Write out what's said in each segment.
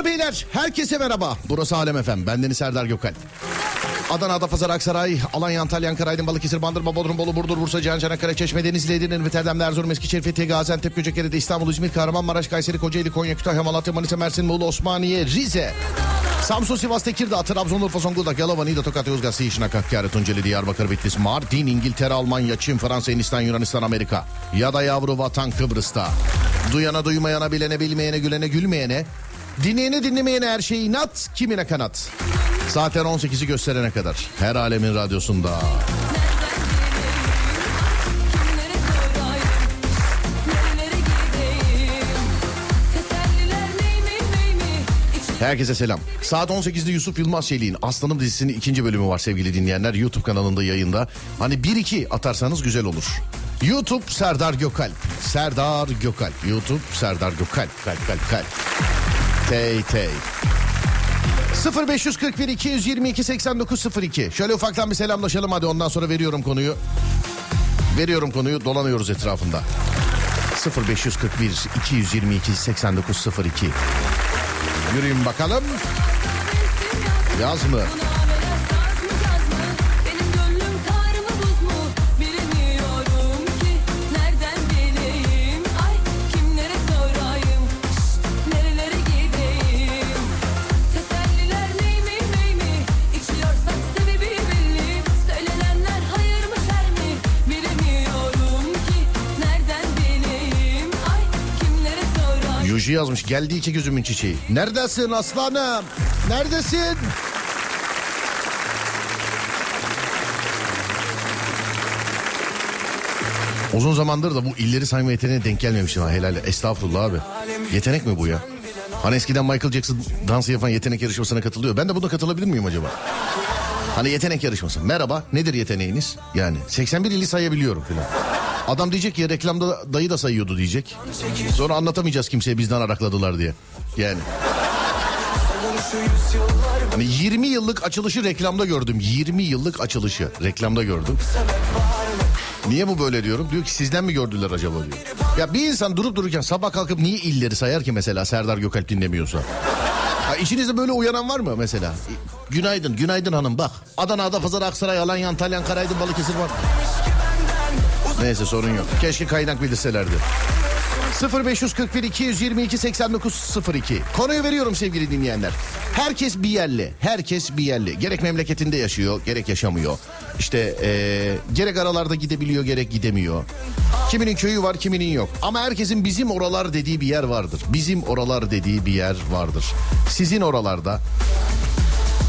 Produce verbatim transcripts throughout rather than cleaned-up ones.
Hanımlar beyler herkese merhaba. Burası Alem Efem. Bendeniz Serdar Gökalp. Adana, Adapazarı, Aksaray, Alanya, Antalya, Ankara, Aydın, Balıkesir, Bandırma, Bodrum, Bolu, Burdur, Bursa, Cihan, Çanakkale, Çeşme, Denizli, Edirne, Fethullah, Erzurum, Eskişehir, Fethiye, Gaziantep, Göcekere'de, İstanbul, İzmir, Kahramanmaraş, Kayseri, Kocaeli, Konya, Kütahya, Malatya, Manisa, Mersin, Muğla, Osmaniye, Rize, Samsun, Sivas, Tekirdağ, Trabzon, Urfa, Zonguldak, Yalova, Niğde, Tokat, Yozgat, Şişli, Hakkari, Tunceli, Diyarbakır, Bitlis, Mardin, İngiltere, Almanya, Çin, Fransa, Hindistan, Yunanistan, Amerika ya da yavru vatan Kıbrıs'ta. Duyana duymayana, bilene bilmeyene, gülene gülmeyene, dinleyene dinlemeyene her şeyi inat, kimine kanat. Zaten on sekizi gösterene kadar her alemin radyosunda. Herkese selam. Saat on sekizde Yusuf Yılmaz Şeyliğin Aslanım dizisinin ikinci bölümü var sevgili dinleyenler. YouTube kanalında yayında. Hani bir iki atarsanız güzel olur. YouTube Serdar Gökalp. Serdar Gökalp. YouTube Serdar Gökalp. Kalp kalp kalp. Tey tey. sıfır beş kırk bir iki yüz yirmi iki seksen dokuz sıfır iki. Şöyle ufaktan bir selamlaşalım hadi, ondan sonra veriyorum konuyu. Veriyorum konuyu, dolanıyoruz etrafında. sıfır beş kırk bir iki yüz yirmi iki seksen dokuz sıfır iki. Yürüyün bakalım. Yaz mı? Yazmış, geldi iki gözümün çiçeği. Neredesin aslanım? Neredesin? Uzun zamandır da bu illeri sayma yeteneğine denk gelmemişim ha, helal. Estağfurullah abi. Yetenek mi bu ya? Hani eskiden Michael Jackson dansı yapan yetenek yarışmasına katılıyor. Ben de buna katılabilir miyim acaba? Hani yetenek yarışması. Merhaba, nedir yeteneğiniz? Yani seksen bir ili sayabiliyorum filan. Adam diyecek ya, reklamda dayı da sayıyordu diyecek. Sonra anlatamayacağız kimseye bizden arakladılar diye. Yani. Hani yirmi yıllık açılışı reklamda gördüm. yirmi yıllık açılışı reklamda gördüm. Niye bu böyle diyorum. Diyor ki sizden mi gördüler acaba diyor. Ya bir insan durup dururken sabah kalkıp niye illeri sayar ki mesela, Serdar Gökalp dinlemiyorsa. Ha, içinizde böyle uyanan var mı mesela? Günaydın, günaydın hanım bak. Adana, Adapazarı, Aksaray, Alanya, Antalya, Ankara, Aydın, Balıkesir var. Neyse sorun yok. Keşke kaynak bildirselerdi. sıfır beş kırk bir iki yüz yirmi iki seksen dokuz sıfır iki. Konuyu veriyorum sevgili dinleyenler. Herkes bir yerli. Herkes bir yerli. Gerek memleketinde yaşıyor, gerek yaşamıyor. İşte ee, gerek aralarda gidebiliyor, gerek gidemiyor. Kiminin köyü var, kiminin yok. Ama herkesin bizim oralar dediği bir yer vardır. Bizim oralar dediği bir yer vardır. Sizin oralarda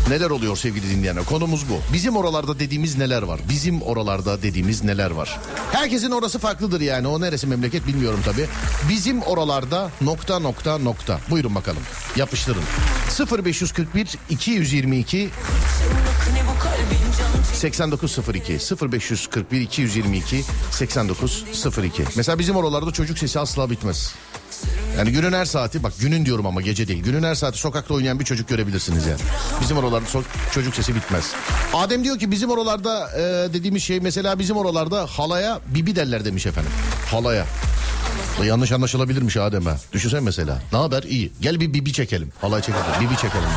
neler oluyor sevgili dinleyenler? Konumuz bu. Bizim oralarda dediğimiz neler var? Bizim oralarda dediğimiz neler var? Herkesin orası farklıdır yani. O neresi memleket bilmiyorum tabii. Bizim oralarda nokta nokta nokta. Buyurun bakalım. Yapıştırın. sıfır beş kırk bir iki yüz yirmi iki seksen dokuz sıfır iki sıfır beş kırk bir iki yüz yirmi iki seksen dokuz sıfır iki. Mesela bizim oralarda çocuk sesi asla bitmez. Yani günün her saati, bak günün diyorum ama gece değil. Günün her saati sokakta oynayan bir çocuk görebilirsiniz yani. Bizim oralarda so- çocuk sesi bitmez. Adem diyor ki bizim oralarda e, dediğimiz şey mesela, bizim oralarda halaya bibi derler demiş efendim. Halaya. Da yanlış anlaşılabilirmiş Adem'e. Düşünsen mesela. Ne haber? İyi. Gel bir bibi çekelim. Halaya çekelim. Bibi çekelim.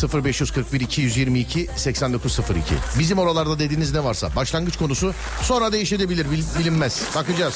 sıfır beş kırk bir iki yüz yirmi iki seksen dokuz sıfır iki. Bizim oralarda dediğiniz ne varsa başlangıç konusu, sonra değişebilir, bilinmez. Bakacağız.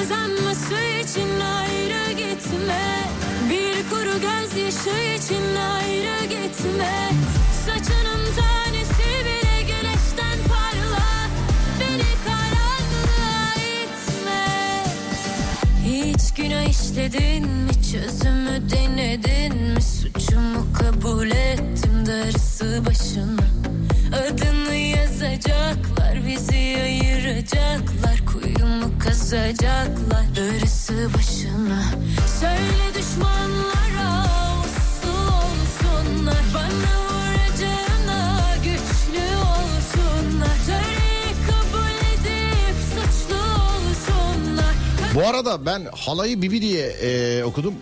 Kazanması için ayrı gitme, bir kuru gözyaşı için ayrı gitme. Saçının tanesi bile güneşten parla, beni karanlığa itme. Hiç günah işledin mi, çözümü denedin mi? Suçumu kabul ettim, darısı başına. Adını yazacaklar, bizi ayıracaklar, kuyumu kazanacaklar. Sızacaklar örüsü başına. Söyle düşmanlara uslu olsunlar. Bana vuracağına güçlü olsunlar. Töreyi kabul edip suçlu olsunlar. Bu arada ben halayı bibi diye e, okudum.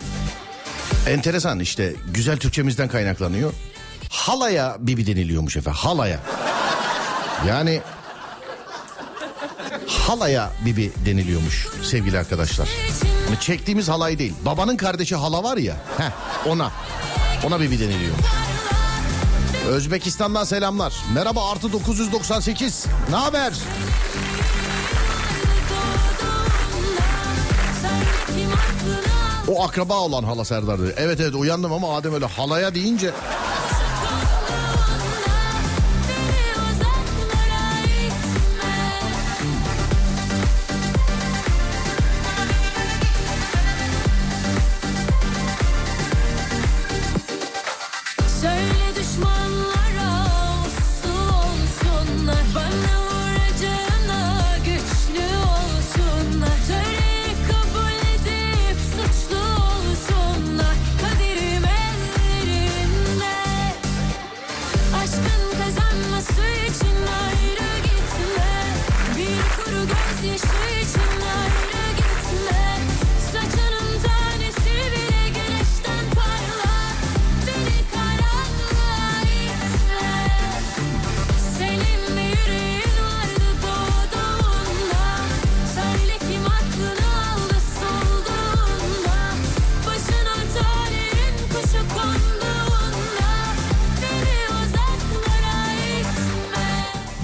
Enteresan işte, güzel Türkçemizden kaynaklanıyor. Halaya bibi deniliyormuş efendim, halaya. Yani halaya bibi deniliyormuş sevgili arkadaşlar. Yani çektiğimiz halay değil. Babanın kardeşi hala var ya. Heh, ona. Ona bibi deniliyor. Özbekistan'dan selamlar. Merhaba artı dokuz yüz doksan sekiz. Ne haber? O akraba olan hala Serdar dedi. Evet evet uyandım ama Adem öyle halaya deyince...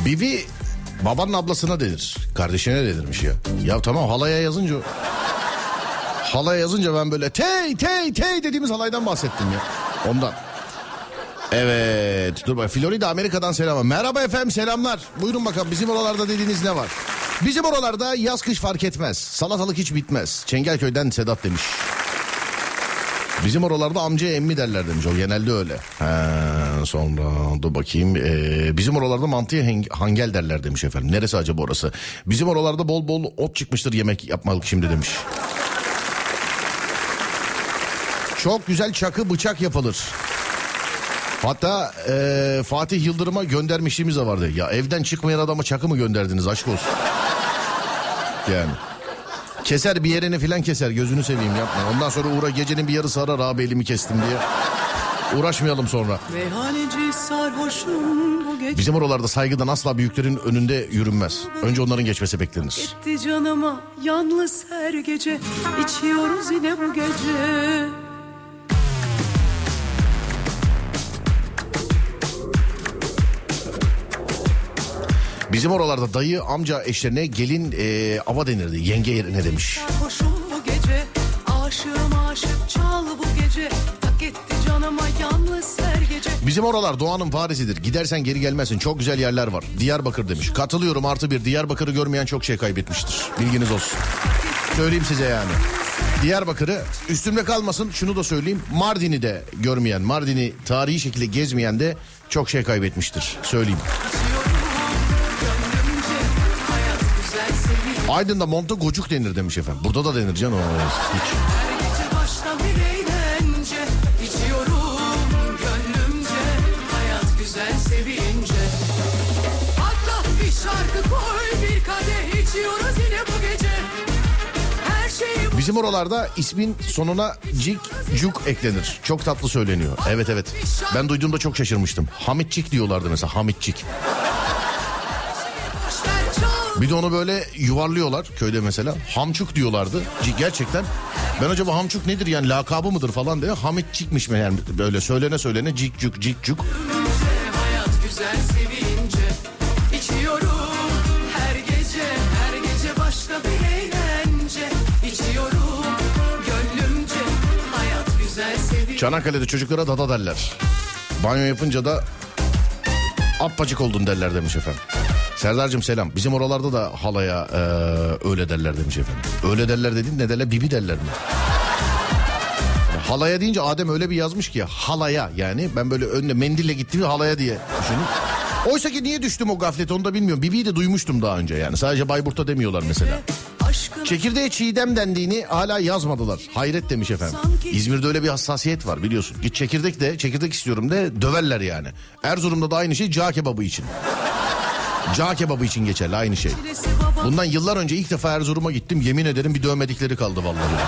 Bibi babanın ablasına denir. Kardeşine denirmiş ya. Ya tamam, halaya yazınca... halaya yazınca ben böyle tey tey tey dediğimiz halaydan bahsettim ya. Ondan. Evet. Dur bak, Florida Amerika'dan selam. Merhaba efendim, selamlar. Buyurun bakalım, bizim oralarda dediğiniz ne var? Bizim oralarda yaz kış fark etmez. Salatalık hiç bitmez. Çengelköy'den Sedat demiş. Bizim oralarda amca emmi derler demiş. O genelde öyle. He, sonra dur bakayım. Ee, bizim oralarda mantıya hangel derler demiş efendim. Neresi acaba orası? Bizim oralarda bol bol ot çıkmıştır, yemek yapmalık şimdi demiş. Çok güzel çakı bıçak yapılır. Hatta ee, Fatih Yıldırım'a göndermişliğimiz de vardı. Ya evden çıkmayan adama çakı mı gönderdiniz, aşk olsun. Yani. Keser bir yerini filan keser, gözünü seveyim yapma. Ondan sonra uğra gecenin bir yarısı arar, abi elimi kestim diye. Uğraşmayalım sonra. Bizim oralarda saygıdan asla büyüklerin önünde yürünmez. Önce onların geçmesi beklenir. Gitti canıma yalnız her gece, içiyoruz yine bu gece. Bizim oralarda dayı amca eşlerine gelin e, ava denirdi. Yenge yerine demiş. Hoşum bu gece, aşığım aşık çal bu gece. Tak etti canıma yalnız her gece. Bizim oralar doğanın faresidir. Gidersen geri gelmezsin. Çok güzel yerler var. Diyarbakır demiş. Katılıyorum artı bir. Diyarbakır'ı görmeyen çok şey kaybetmiştir. Bilginiz olsun. Söyleyeyim size yani. Diyarbakır'ı üstümde kalmasın, şunu da söyleyeyim. Mardin'i de görmeyen, Mardin'i tarihi şekilde gezmeyen de çok şey kaybetmiştir. Söyleyeyim. Aydın'da monta gocuk denir demiş efendim. Burada da denir canım. Bizim oralarda ismin sonuna cik cuk eklenir. Çok tatlı söyleniyor. Evet evet. Ben duyduğumda çok şaşırmıştım. Hamitçik diyorlardı mesela, Hamitçik. Bir de onu böyle yuvarlıyorlar köyde mesela. Hamçuk diyorlardı. Gerçekten. Ben acaba hamçuk nedir yani, lakabı mıdır falan diye. Hamitçikmiş mi yani, böyle söylene söylene cik cuk cik cuk. Hayat güzel sevince, içiyorum her gece, her gece başka bir eğlence, içiyorum gönlümce, hayat güzel sevince. Çanakkale'de çocuklara dada derler. Banyo yapınca da appacık oldun derler demiş efendim. Serdar'cığım selam. Bizim oralarda da halaya e, öyle derler demiş efendim. Öyle derler dediğin ne derler? Bibi derler mi? Yani halaya deyince Adem öyle bir yazmış ki ya, halaya yani. Ben böyle önüne mendille gittim halaya diye düşündüm. Oysa ki niye düştüm o gaflete onu da bilmiyorum. Bibi'yi de duymuştum daha önce yani. Sadece Bayburt'ta demiyorlar mesela. Çekirdeğe çiğdem dendiğini hala yazmadılar. Hayret demiş efendim. İzmir'de öyle bir hassasiyet var biliyorsun. Git çekirdek de, çekirdek istiyorum de döverler yani. Erzurum'da da aynı şey cağ kebabı için. Cağ kebabı için geçerli aynı şey. Bundan yıllar önce ilk defa Erzurum'a gittim. Yemin ederim bir dövmedikleri kaldı vallahi.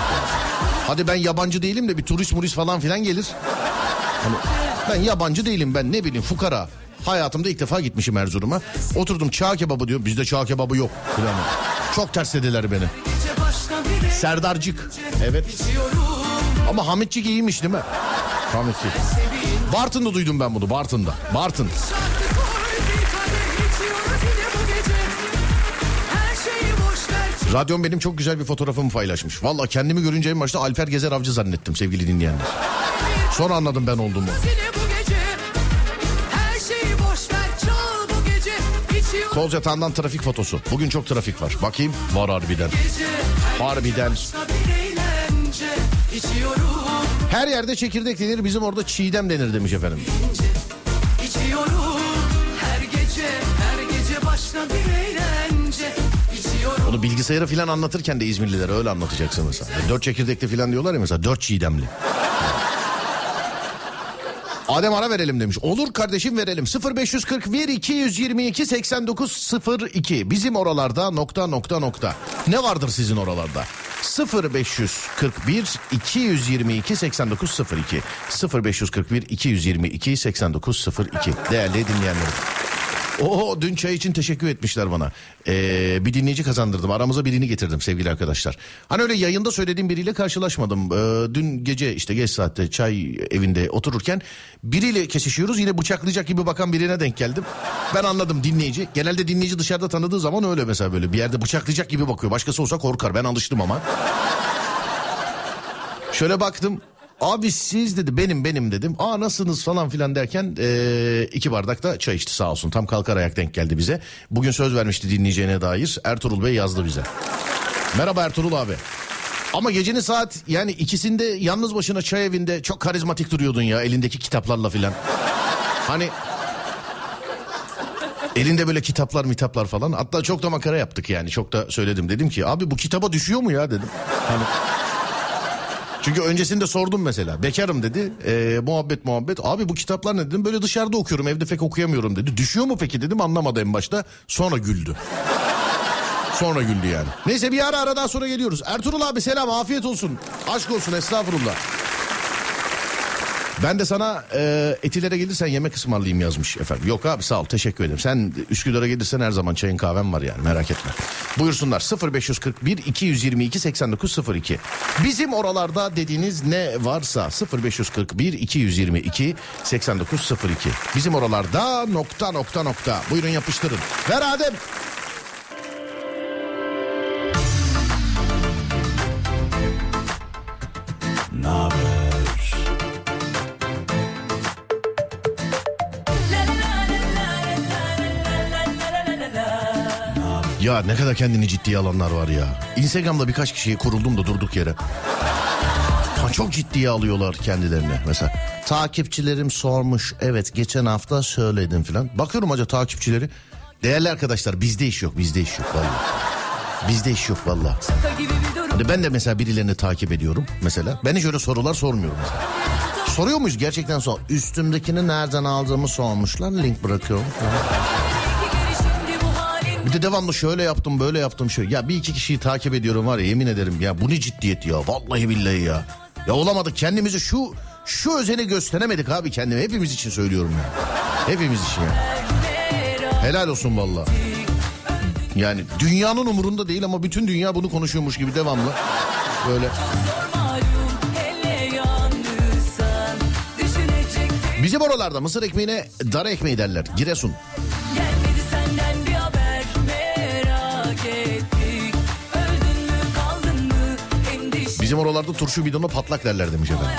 Hadi ben yabancı değilim de bir turist murist falan filan gelir. Hani ben yabancı değilim, ben ne bileyim fukara. Hayatımda ilk defa gitmişim Erzurum'a. Oturdum çağ kebabı diyor. Bizde çağ kebabı yok. Falan. Çok ters dediler beni. Serdarcık. Evet. Ama Hamitçik iyiymiş değil mi? Hamitçik. Bartın'da duydum ben bunu. Bartın'da. Bartın. Radyom benim çok güzel bir fotoğrafımı paylaşmış. Valla kendimi görünce en başta Alper Gezer Avcı zannettim sevgili dinleyenler. Sonra anladım ben olduğumu. Kolcatağından trafik fotosu. Bugün çok trafik var. Bakayım. Var harbiden. Harbiden. Her yerde çekirdek denir. Bizim orada çiğdem denir demiş efendim. Onu bilgisayara filan anlatırken de İzmirlilere öyle anlatacaksın mesela. Dört çekirdekli filan diyorlar ya mesela. Dört çiğdemli. Adem ara verelim demiş. Olur kardeşim verelim. sıfır beş kırk bir iki yüz yirmi iki seksen dokuz sıfır iki. Bizim oralarda nokta nokta nokta. Ne vardır sizin oralarda? sıfır beş kırk bir iki yüz yirmi iki seksen dokuz sıfır iki. sıfır beş kırk bir iki yüz yirmi iki seksen dokuz sıfır iki. Değerli dinleyenlerim. Oo, dün çay için teşekkür etmişler bana. Ee, bir dinleyici kazandırdım. Aramıza birini getirdim sevgili arkadaşlar. Hani öyle yayında söylediğim biriyle karşılaşmadım. Ee, dün gece işte geç saatte çay evinde otururken biriyle kesişiyoruz. Yine bıçaklayacak gibi bakan birine denk geldim. Ben anladım dinleyici. Genelde dinleyici dışarıda tanıdığı zaman öyle mesela böyle bir yerde bıçaklayacak gibi bakıyor. Başkası olsa korkar. Ben alıştım ama. Şöyle baktım. Abi siz dedi, benim benim dedim. Aa nasılsınız falan filan derken ee, iki bardak da çay içti sağ olsun. Tam kalkar ayak denk geldi bize. Bugün söz vermişti dinleyeceğine dair. Ertuğrul Bey yazdı bize. Merhaba Ertuğrul abi. Ama gecenin saat yani ikisinde yalnız başına çay evinde çok karizmatik duruyordun ya elindeki kitaplarla filan. Hani elinde böyle kitaplar mitaplar falan. Hatta çok da makara yaptık yani çok da söyledim. Dedim ki abi bu kitaba düşüyor mu ya dedim. Hani... Çünkü öncesinde sordum mesela. Bekarım dedi. Ee, muhabbet muhabbet. Abi bu kitaplar ne dedim. Böyle dışarıda okuyorum. Evde pek okuyamıyorum dedi. Düşüyor mu peki dedim. Anlamadı en başta. Sonra güldü. Sonra güldü yani. Neyse bir ara ara daha sonra geliyoruz. Ertuğrul abi selam. Afiyet olsun. Aşk olsun. Estağfurullah. Ben de sana e, Etilere gelirsen yemek ısmarlayayım yazmış efendim. Yok abi sağ ol teşekkür ederim. Sen Üsküdar'a gelirsen her zaman çayın kahven var yani merak etme. Buyursunlar sıfır beş kırk bir iki yüz yirmi iki seksen dokuz sıfır iki. Bizim oralarda dediğiniz ne varsa sıfır beş kırk bir iki yüz yirmi iki seksen dokuz sıfır iki. Bizim oralarda nokta nokta nokta. Buyurun yapıştırın. Ver Adem. Naber? Ya ne kadar kendini ciddiye alanlar var ya. Instagram'da birkaç kişiye kuruldum da durduk yere. Ha, çok ciddiye alıyorlar kendilerini. Mesela takipçilerim sormuş. Evet geçen hafta söyledim falan. Bakıyorum acaba takipçileri. Değerli arkadaşlar bizde iş yok. Bizde iş yok vallahi. Bizde iş yok vallahi. Hani ben de mesela birilerini takip ediyorum. Mesela ben hiç öyle sorular sormuyorum. Mesela. Soruyor muyuz gerçekten sor. Üstümdekini nereden aldığımı sormuşlar. Link bırakıyorum. Bir de devamlı şöyle yaptım böyle yaptım şöyle. Ya bir iki kişiyi takip ediyorum var ya yemin ederim ya bu ne ciddiyet ya vallahi billahi ya. Ya olamadık kendimizi şu şu özeni gösteremedik abi kendime hepimiz için söylüyorum ya. Hepimiz için ya. Helal olsun vallahi. Yani dünyanın umurunda değil ama bütün dünya bunu konuşuyormuş gibi devamlı böyle. Bizim oralarda mısır ekmeğine dara ekmeği derler. Giresun. Bizim oralarda turşu bidonuna patlak derler demiş efendim.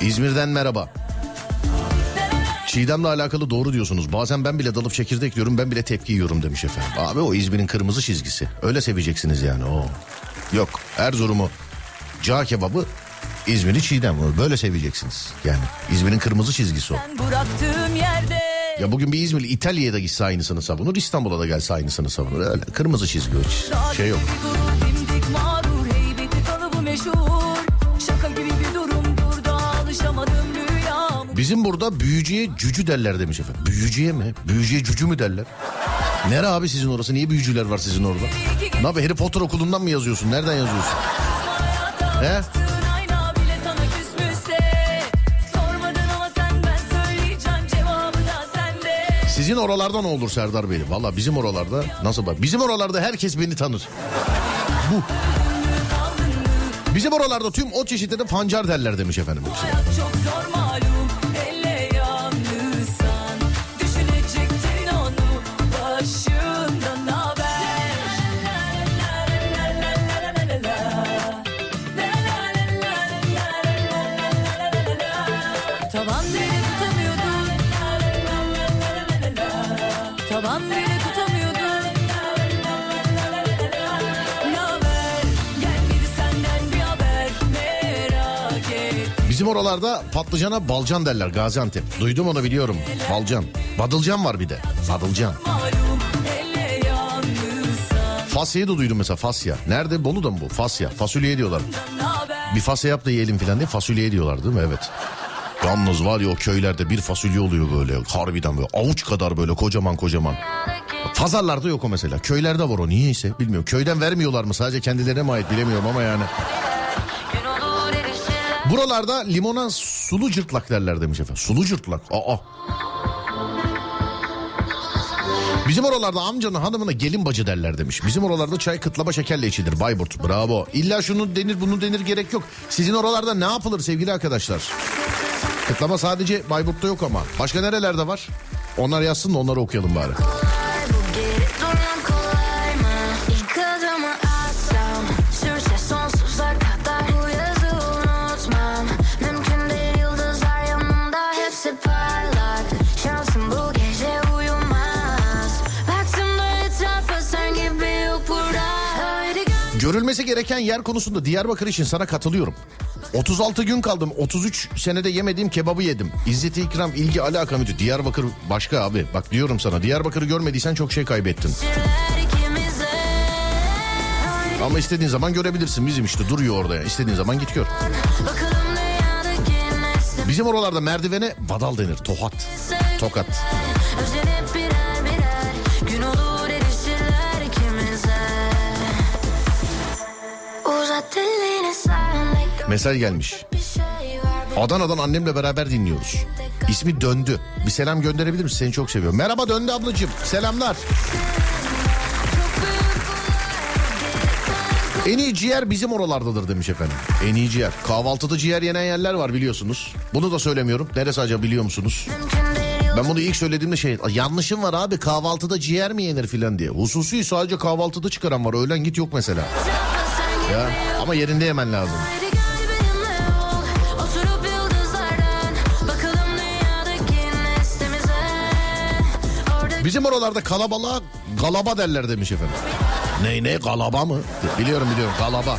İzmir'den merhaba. Çiğdem'le alakalı doğru diyorsunuz. Bazen ben bile dalıp çekirdek diyorum, ben bile tepki yiyorum demiş efendim. Abi o İzmir'in kırmızı çizgisi. Öyle seveceksiniz yani o. Yok Erzurum'u cağ kebabı İzmir'i çiğdem, böyle seveceksiniz. Yani İzmir'in kırmızı çizgisi o. Ya bugün bir İzmir İtalya'ya da gitse aynısını savunur, İstanbul'a da gelse aynısını savunur. Öyle kırmızı çizgi hiç şey yok. Bizim burada büyücüye cücü derler demiş efendim. Büyücüye mi? Büyücüye cücü mü derler? Nere abi sizin orası? Niye büyücüler var sizin orada? Ne abi, Harry Potter okulundan mı yazıyorsun? Nereden yazıyorsun? He? Sizin oralarda ne olur Serdar Bey? Valla bizim oralarda nasıl bak? Bizim oralarda herkes beni tanır. Bu. Bizim oralarda tüm o çeşitleri de fancar derler demiş efendim. Bizim oralarda patlıcana balcan derler Gaziantep. Duydum onu, biliyorum. Balcan. Badılcan var bir de. Badılcan. Fasya'yı da duydum mesela, Fasya. Nerede? Bolu'da mı bu? Fasya. Fasulye diyorlar. Bir Fasya yap da yiyelim falan diye fasulye diyorlar değil mi? Evet. Yalnız var ya o köylerde bir fasulye oluyor böyle. Harbiden böyle avuç kadar böyle kocaman kocaman. Pazarlarda yok o mesela. Köylerde var o, niyeyse bilmiyorum. Köyden vermiyorlar mı? Sadece kendilerine mi ait bilemiyorum ama yani. Buralarda limona sulu cırtlak derler demiş efendim. Sulu cırtlak. Aa. Bizim oralarda amcanın hanımına gelin bacı derler demiş. Bizim oralarda çay kıtlama şekerle içilir. Bayburt. Bravo. İlla şunu denir bunu denir gerek yok. Sizin oralarda ne yapılır sevgili arkadaşlar? Kıtlama sadece Bayburt'ta yok ama. Başka nerelerde var? Onlar yazsın da onları okuyalım bari. Görülmesi gereken yer konusunda Diyarbakır için sana katılıyorum. otuz altı gün kaldım. otuz üç senede yemediğim kebabı yedim. İzzet-i ikram, ilgi, alaka müdür. Diyarbakır başka abi. Bak diyorum sana. Diyarbakır'ı görmediysen çok şey kaybettin. Ama istediğin zaman görebilirsin. Bizim işte duruyor orada ya. İstediğin zaman git gör. Bizim oralarda merdivene vadal denir. Tohat. Tokat. Mesaj gelmiş. Adana'dan annemle beraber dinliyoruz. İsmi Döndü. Bir selam gönderebilir misin? Seni çok seviyorum. Merhaba Döndü ablacığım. Selamlar. En iyi ciğer bizim oralardadır demiş efendim. En iyi ciğer. Kahvaltıda ciğer yenen yerler var biliyorsunuz. Bunu da söylemiyorum. Neresi acaba biliyor musunuz? Ben bunu ilk söylediğimde şey, yanlışım var abi, kahvaltıda ciğer mi yenir filan diye. Hususi sadece kahvaltıda çıkaran var. Öğlen git yok mesela. Ya, ama yerinde yemen lazım. Bizim oralarda kalabalığa galaba derler demiş efendim. Ney ne galaba mı? Biliyorum biliyorum galaba.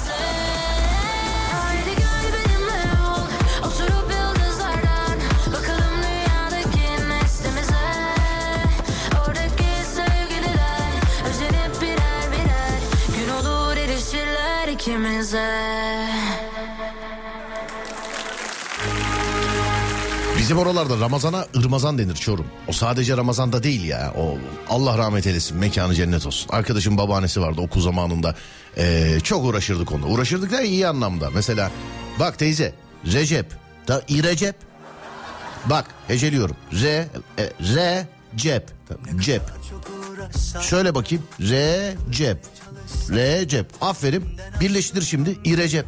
Bizim oralarda Ramazan'a ırmazan denir Çorum. O sadece Ramazan'da değil ya. O Allah rahmet eylesin, mekanı cennet olsun. Arkadaşım babaannesi vardı okul zamanında. Ee, çok uğraşırdık onunla. Uğraşırdık da iyi anlamda. Mesela bak teyze Recep. Da İrecep. Bak heceliyorum. Re e, Re Cep. Cep. Şöyle bakayım. Re Cep. Recep. Aferin. Birleştir şimdi. İrecep.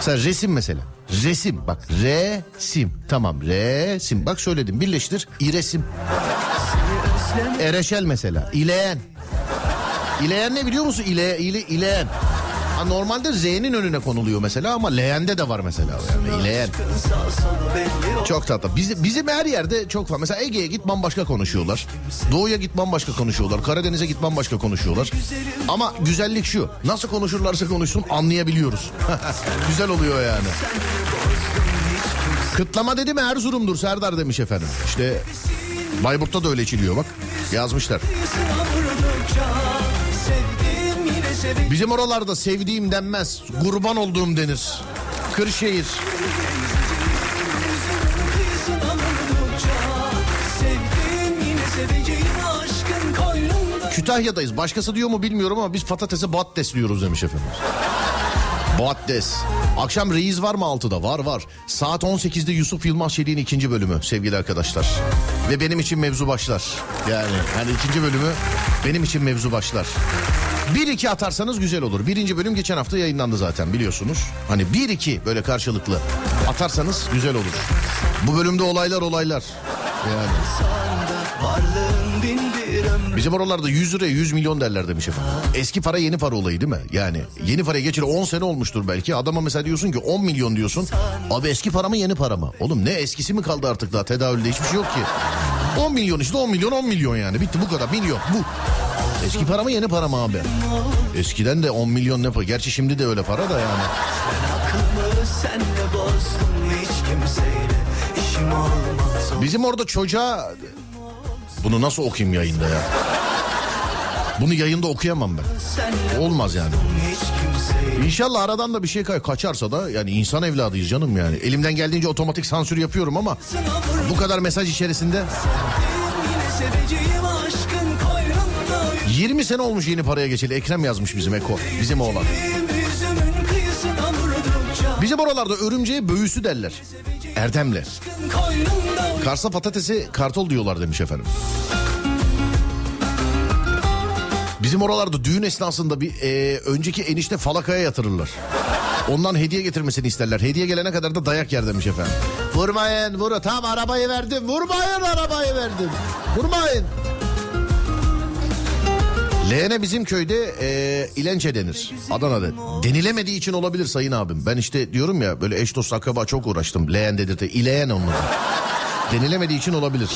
Sen resim mesela. Resim. Bak. Resim. Tamam. Resim. Bak söyledim. Birleştir. İresim. Ereşel mesela. İleyen. İleyen ne biliyor musun? İle, ile, ileyen. Ha, normalde Z'nin önüne konuluyor mesela ama leğende de var mesela. Yani leğen. Çok tatlı. Biz, bizim her yerde çok var. Mesela Ege'ye git bambaşka konuşuyorlar. Doğu'ya git bambaşka konuşuyorlar. Karadeniz'e git bambaşka konuşuyorlar. Ama güzellik şu. Nasıl konuşurlarsa konuşsun anlayabiliyoruz. Güzel oluyor yani. Kıtlama dedi mi Erzurum'dur Serdar demiş efendim. İşte Bayburt'ta da öyle içiliyor bak. Yazmışlar. Bizim oralarda sevdiğim denmez. Kurban olduğum denir. Kırşehir. Kütahya'dayız. Başkası diyor mu bilmiyorum ama biz patatese batdes diyoruz demiş efendim. Batdes. Akşam reis var mı altıda? Var var. Saat on sekizde Yusuf Yılmaz Şeyliğin ikinci bölümü sevgili arkadaşlar. Ve benim için mevzu başlar. Yani hani ikinci bölümü benim için mevzu başlar. Bir iki atarsanız güzel olur. Birinci bölüm geçen hafta yayınlandı zaten biliyorsunuz. Hani bir iki böyle karşılıklı atarsanız güzel olur. Bu bölümde olaylar olaylar. Yani. Bizim oralarda yüz liraya yüz milyon derler demiş efendim. Eski para yeni para olayı değil mi? Yani yeni paraya geçeli on sene olmuştur belki. Adama mesela diyorsun ki on milyon diyorsun. Abi eski para mı yeni para mı? Oğlum ne eskisi mi kaldı artık daha tedavülde hiçbir şey yok ki. on milyon işte on milyon on milyon yani bitti bu kadar milyon bu. Eski para mı yeni para mı abi? Eskiden de on milyon ne para? Gerçi şimdi de öyle para da yani. Bizim orada çocuğa... Bunu nasıl okuyayım yayında ya? Bunu yayında okuyamam ben. Olmaz yani. İnşallah aradan da bir şey kay- kaçarsa da yani insan evladıyız canım yani. Elimden geldiğince otomatik sansür yapıyorum ama... Bu kadar mesaj içerisinde... yirmi sene olmuş yeni paraya geçeli. Ekrem yazmış bizim Eko. Bizim oğlan. Bizim oralarda örümceğe böğüsü derler. Erdem'le. Kars'a patatesi kartol diyorlar demiş efendim. Bizim oralarda düğün esnasında bir e, önceki enişte falakaya yatırırlar. Ondan hediye getirmesini isterler. Hediye gelene kadar da dayak yer demiş efendim. Vurmayın vurun. Tamam arabayı verdim. Vurmayın arabayı verdim. Vurmayın. Leğene bizim köyde e, ilençe denir. Adana'da. Denilemediği için olabilir sayın abim. Ben işte diyorum ya böyle eş dost akraba çok uğraştım. Leğen dedirte. İleyen onları. Denilemediği için olabilir.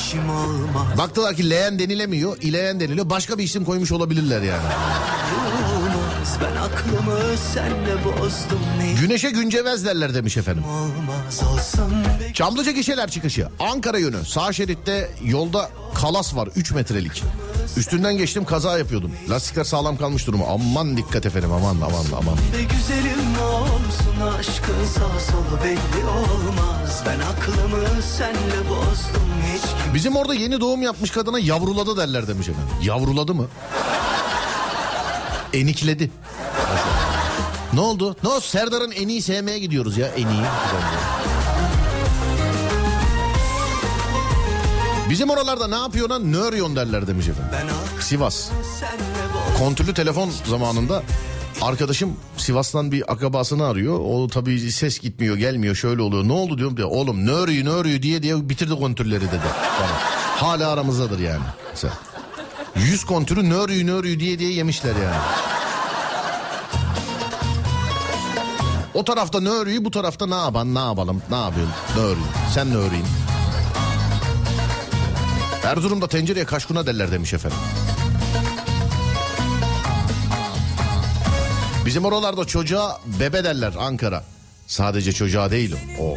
Baktılar ki leğen denilemiyor. İleyen deniliyor. Başka bir isim koymuş olabilirler yani. Ben aklımı senle bozdum. Güneşe güncevez derler demiş efendim. Çamlıca gişeler çıkışı. Ankara yönü. Sağ şeritte yolda kalas var üç metrelik. Üstünden geçtim kaza yapıyordum. Lastikler sağlam kalmış durumu. Aman dikkat efendim aman aman aman. Be güzelim olsun aşkın sağ solu belli olmaz. Ben aklımı senle bozdum hiç. Bizim orada yeni doğum yapmış kadına yavruladı derler demiş efendim. Yavruladı mı? Enikledi. Ne oldu? Ne oldu? Serdar'ın eniği sevmeye gidiyoruz ya eniği. Bizim oralarda ne yapıyorsun lan? Nöryon derler demiş efendim. Sivas. Kontrollü telefon zamanında arkadaşım Sivas'tan bir akrabasını arıyor. O tabii ses gitmiyor gelmiyor şöyle oluyor. Ne oldu diyorum diyor. Oğlum nöryu nöryu diye diye bitirdi kontrolleri dedi. Hala aramızdadır yani. Mesela. Yüz kontürü nörü nörü diye diye yemişler yani. O tarafta nörüyü bu tarafta ne yapan ne yapalım ne yapıyorsun nörüyü sen nörüyün. Erzurum'da tencereye kaşkuna derler demiş efendim. Bizim oralarda çocuğa bebe derler Ankara. Sadece çocuğa değil o. o.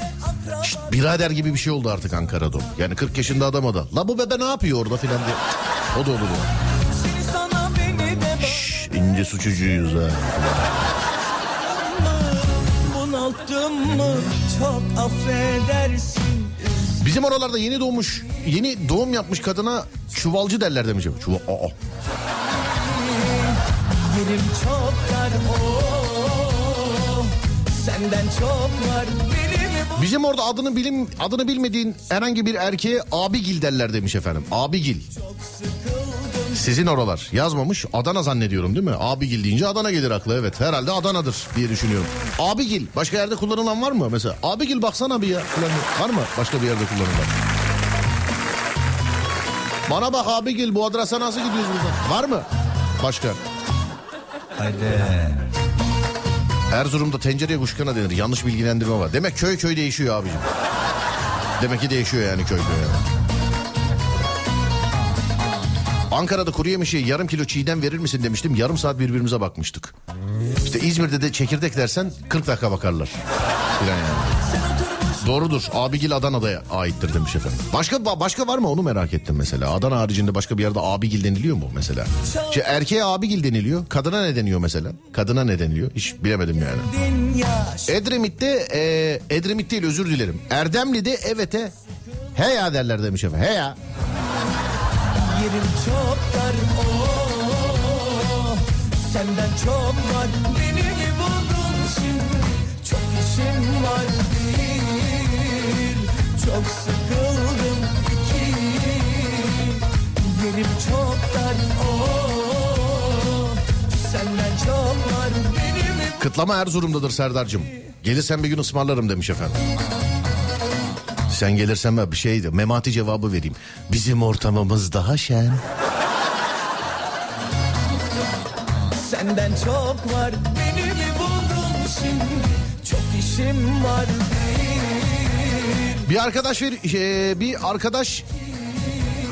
Şişt, birader gibi bir şey oldu artık Ankara'da. Yani kırk yaşında adama da. La bu bebe ne yapıyor orada filan diye. O da olur o. Şşş ince suçucuyuz ha. Bizim oralarda yeni doğmuş, yeni doğum yapmış kadına çuvalcı derler demiş. Çuval, aa. Benim çok senden çok var benim bu... Bizim orada adını bilim adını bilmediğin herhangi bir erkeğe abigil derler demiş efendim. Abigil. Sizin oralar yazmamış. Adana zannediyorum değil mi? Abigil deyince Adana gelir akla evet. Herhalde Adana'dır diye düşünüyorum. Abigil başka yerde kullanılan var mı mesela? Abigil baksana bir ya. Var mı başka bir yerde kullanılan? Bana bak abigil bu adresa nasıl gidiyoruz buradan? Var mı? Başka. Haydi. Erzurum'da tencereye kuşkana denir. Yanlış bilgilendirme var. Demek köy köy değişiyor abicim. Demek ki değişiyor yani köy köy. Yani. Ankara'da kuru yemişe yarım kilo çiğdem verir misin demiştim. Yarım saat birbirimize bakmıştık. İşte İzmir'de de çekirdek dersen kırk dakika bakarlar. Yani. Doğrudur. Abigil Adana'da aittir demiş efendim. Başka başka var mı onu merak ettim mesela. Adana haricinde başka bir yerde abigil deniliyor mu mesela? İşte erkeğe abigil deniliyor. Kadına ne deniyor mesela? Kadına ne deniliyor? Hiç bilemedim yani. Edremit'te, e, Edremit değil özür dilerim. Erdemli'de evete heya derler demiş efendim. Heya. Yerim çok dar, ooo. Senden çok var, beni buldun şimdi. Çok işim var bir, çok sıkıldım iki. Yerim çok dar, ooo. Senden çok var, beni. Kıtlama Erzurum'dadır Serdar'cığım. Gelirsen bir gün ısmarlarım demiş efendim. Sen gelirsen ben bir şey de memati cevabı vereyim. Bizim ortamımız daha şen. Senden çok var, beni mi buldun şimdi? Çok işim var değil. Bir arkadaş ver, e, bir arkadaş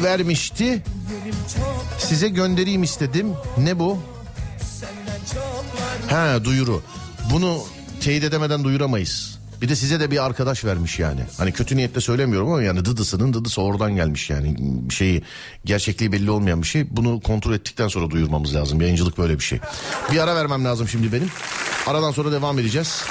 vermişti. Size göndereyim istedim. Ne bu? Ha, duyuru. Bunu teyit edemeden duyuramayız. Bir de size de bir arkadaş vermiş yani. Hani kötü niyetle söylemiyorum ama yani dıdısının dıdısı oradan gelmiş yani. Şeyi, gerçekliği belli olmayan bir şey. Bunu kontrol ettikten sonra duyurmamız lazım. Yayıncılık böyle bir şey. Bir ara vermem lazım şimdi benim. Aradan sonra devam edeceğiz.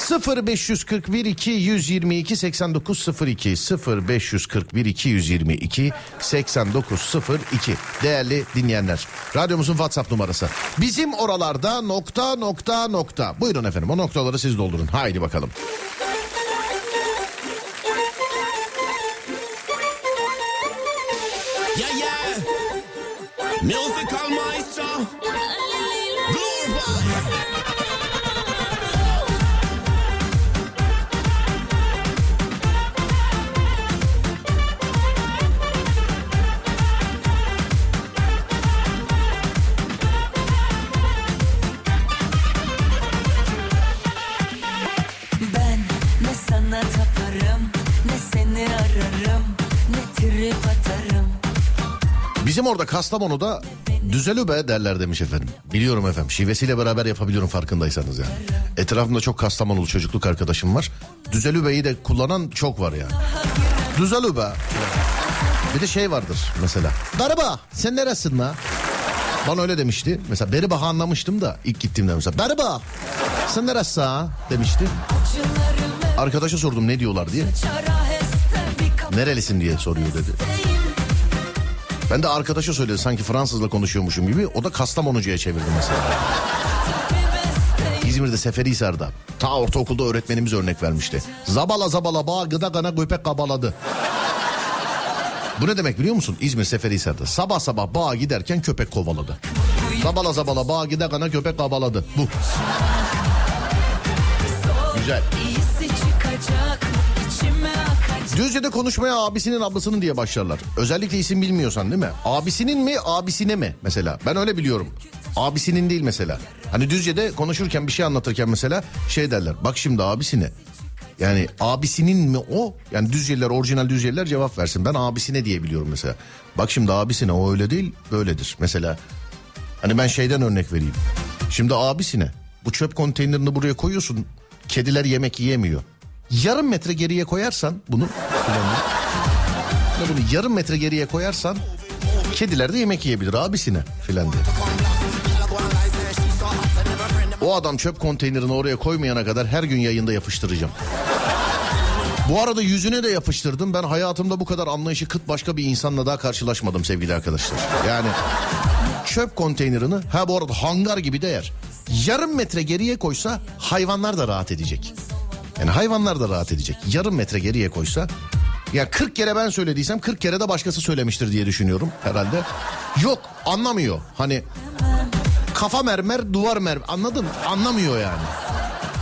sıfır beş kırk bir iki yüz yirmi iki seksen dokuz sıfır iki sıfır beş kırk bir iki yüz yirmi iki seksen dokuz sıfır iki değerli dinleyenler. Radyomuzun WhatsApp numarası. Bizim oralarda nokta nokta nokta. Buyurun efendim, o noktaları siz doldurun. Haydi bakalım. Yeah yeah. Musical maestro. Bizim orada Kastamonu'da düzelübe derler demiş efendim. Biliyorum efendim, şivesiyle beraber yapabiliyorum farkındaysanız yani. Etrafımda çok Kastamonulu çocukluk arkadaşım var. Düzelübe'yi de kullanan çok var yani. Düzelübe. Bir de şey vardır mesela. Berba sen neresin la? Bana öyle demişti. Mesela Berba anlamıştım da ilk gittiğimde mesela. Berba sen neresin ha? Demişti. Arkadaşa sordum ne diyorlar diye. Nerelisin diye soruyor dedi. Ben de arkadaşa söyledim sanki Fransızla konuşuyormuşum gibi. O da Kastamonucu'ya çevirdi mesela. İzmir'de Seferihisar'da. Ta ortaokulda öğretmenimiz örnek vermişti. Zabala zabala bağ gıda gana göpek kabaladı. Bu ne demek biliyor musun? İzmir Seferihisar'da. Sabah sabah bağa giderken köpek kovaladı. Zabala zabala bağ gıda gana köpek kabaladı. Bu. Güzel. Düzce'de konuşmaya abisinin ablasının diye başlarlar. Özellikle isim bilmiyorsan değil mi? Abisinin mi abisine mi mesela? Ben öyle biliyorum. Abisinin değil mesela. Hani Düzce'de konuşurken bir şey anlatırken mesela şey derler. Bak şimdi abisine. Yani abisinin mi o? Yani Düzce'liler, orijinal Düzce'liler cevap versin. Ben abisine diye biliyorum mesela. Bak şimdi abisine o öyle değil böyledir. Mesela hani ben şeyden örnek vereyim. Şimdi abisine bu çöp konteynerini buraya koyuyorsun. Kediler yemek yiyemiyor. Yarım metre geriye koyarsan bunu, bunu yarım metre geriye koyarsan kediler de yemek yiyebilir abisine filan diye. O adam çöp konteynerini oraya koymayana kadar her gün yayında yapıştıracağım. Bu arada yüzüne de yapıştırdım. Ben hayatımda bu kadar anlayışı kıt başka bir insanla daha karşılaşmadım sevgili arkadaşlar. Yani çöp konteynerini ha bu arada hangar gibi değer. Yarım metre geriye koysa hayvanlar da rahat edecek. Yani hayvanlar da rahat edecek. Yarım metre geriye koysa. Ya kırk kere ben söylediysem kırk kere de başkası söylemiştir diye düşünüyorum herhalde. Yok anlamıyor. Hani kafa mermer duvar mermer anladın mı? Anlamıyor yani.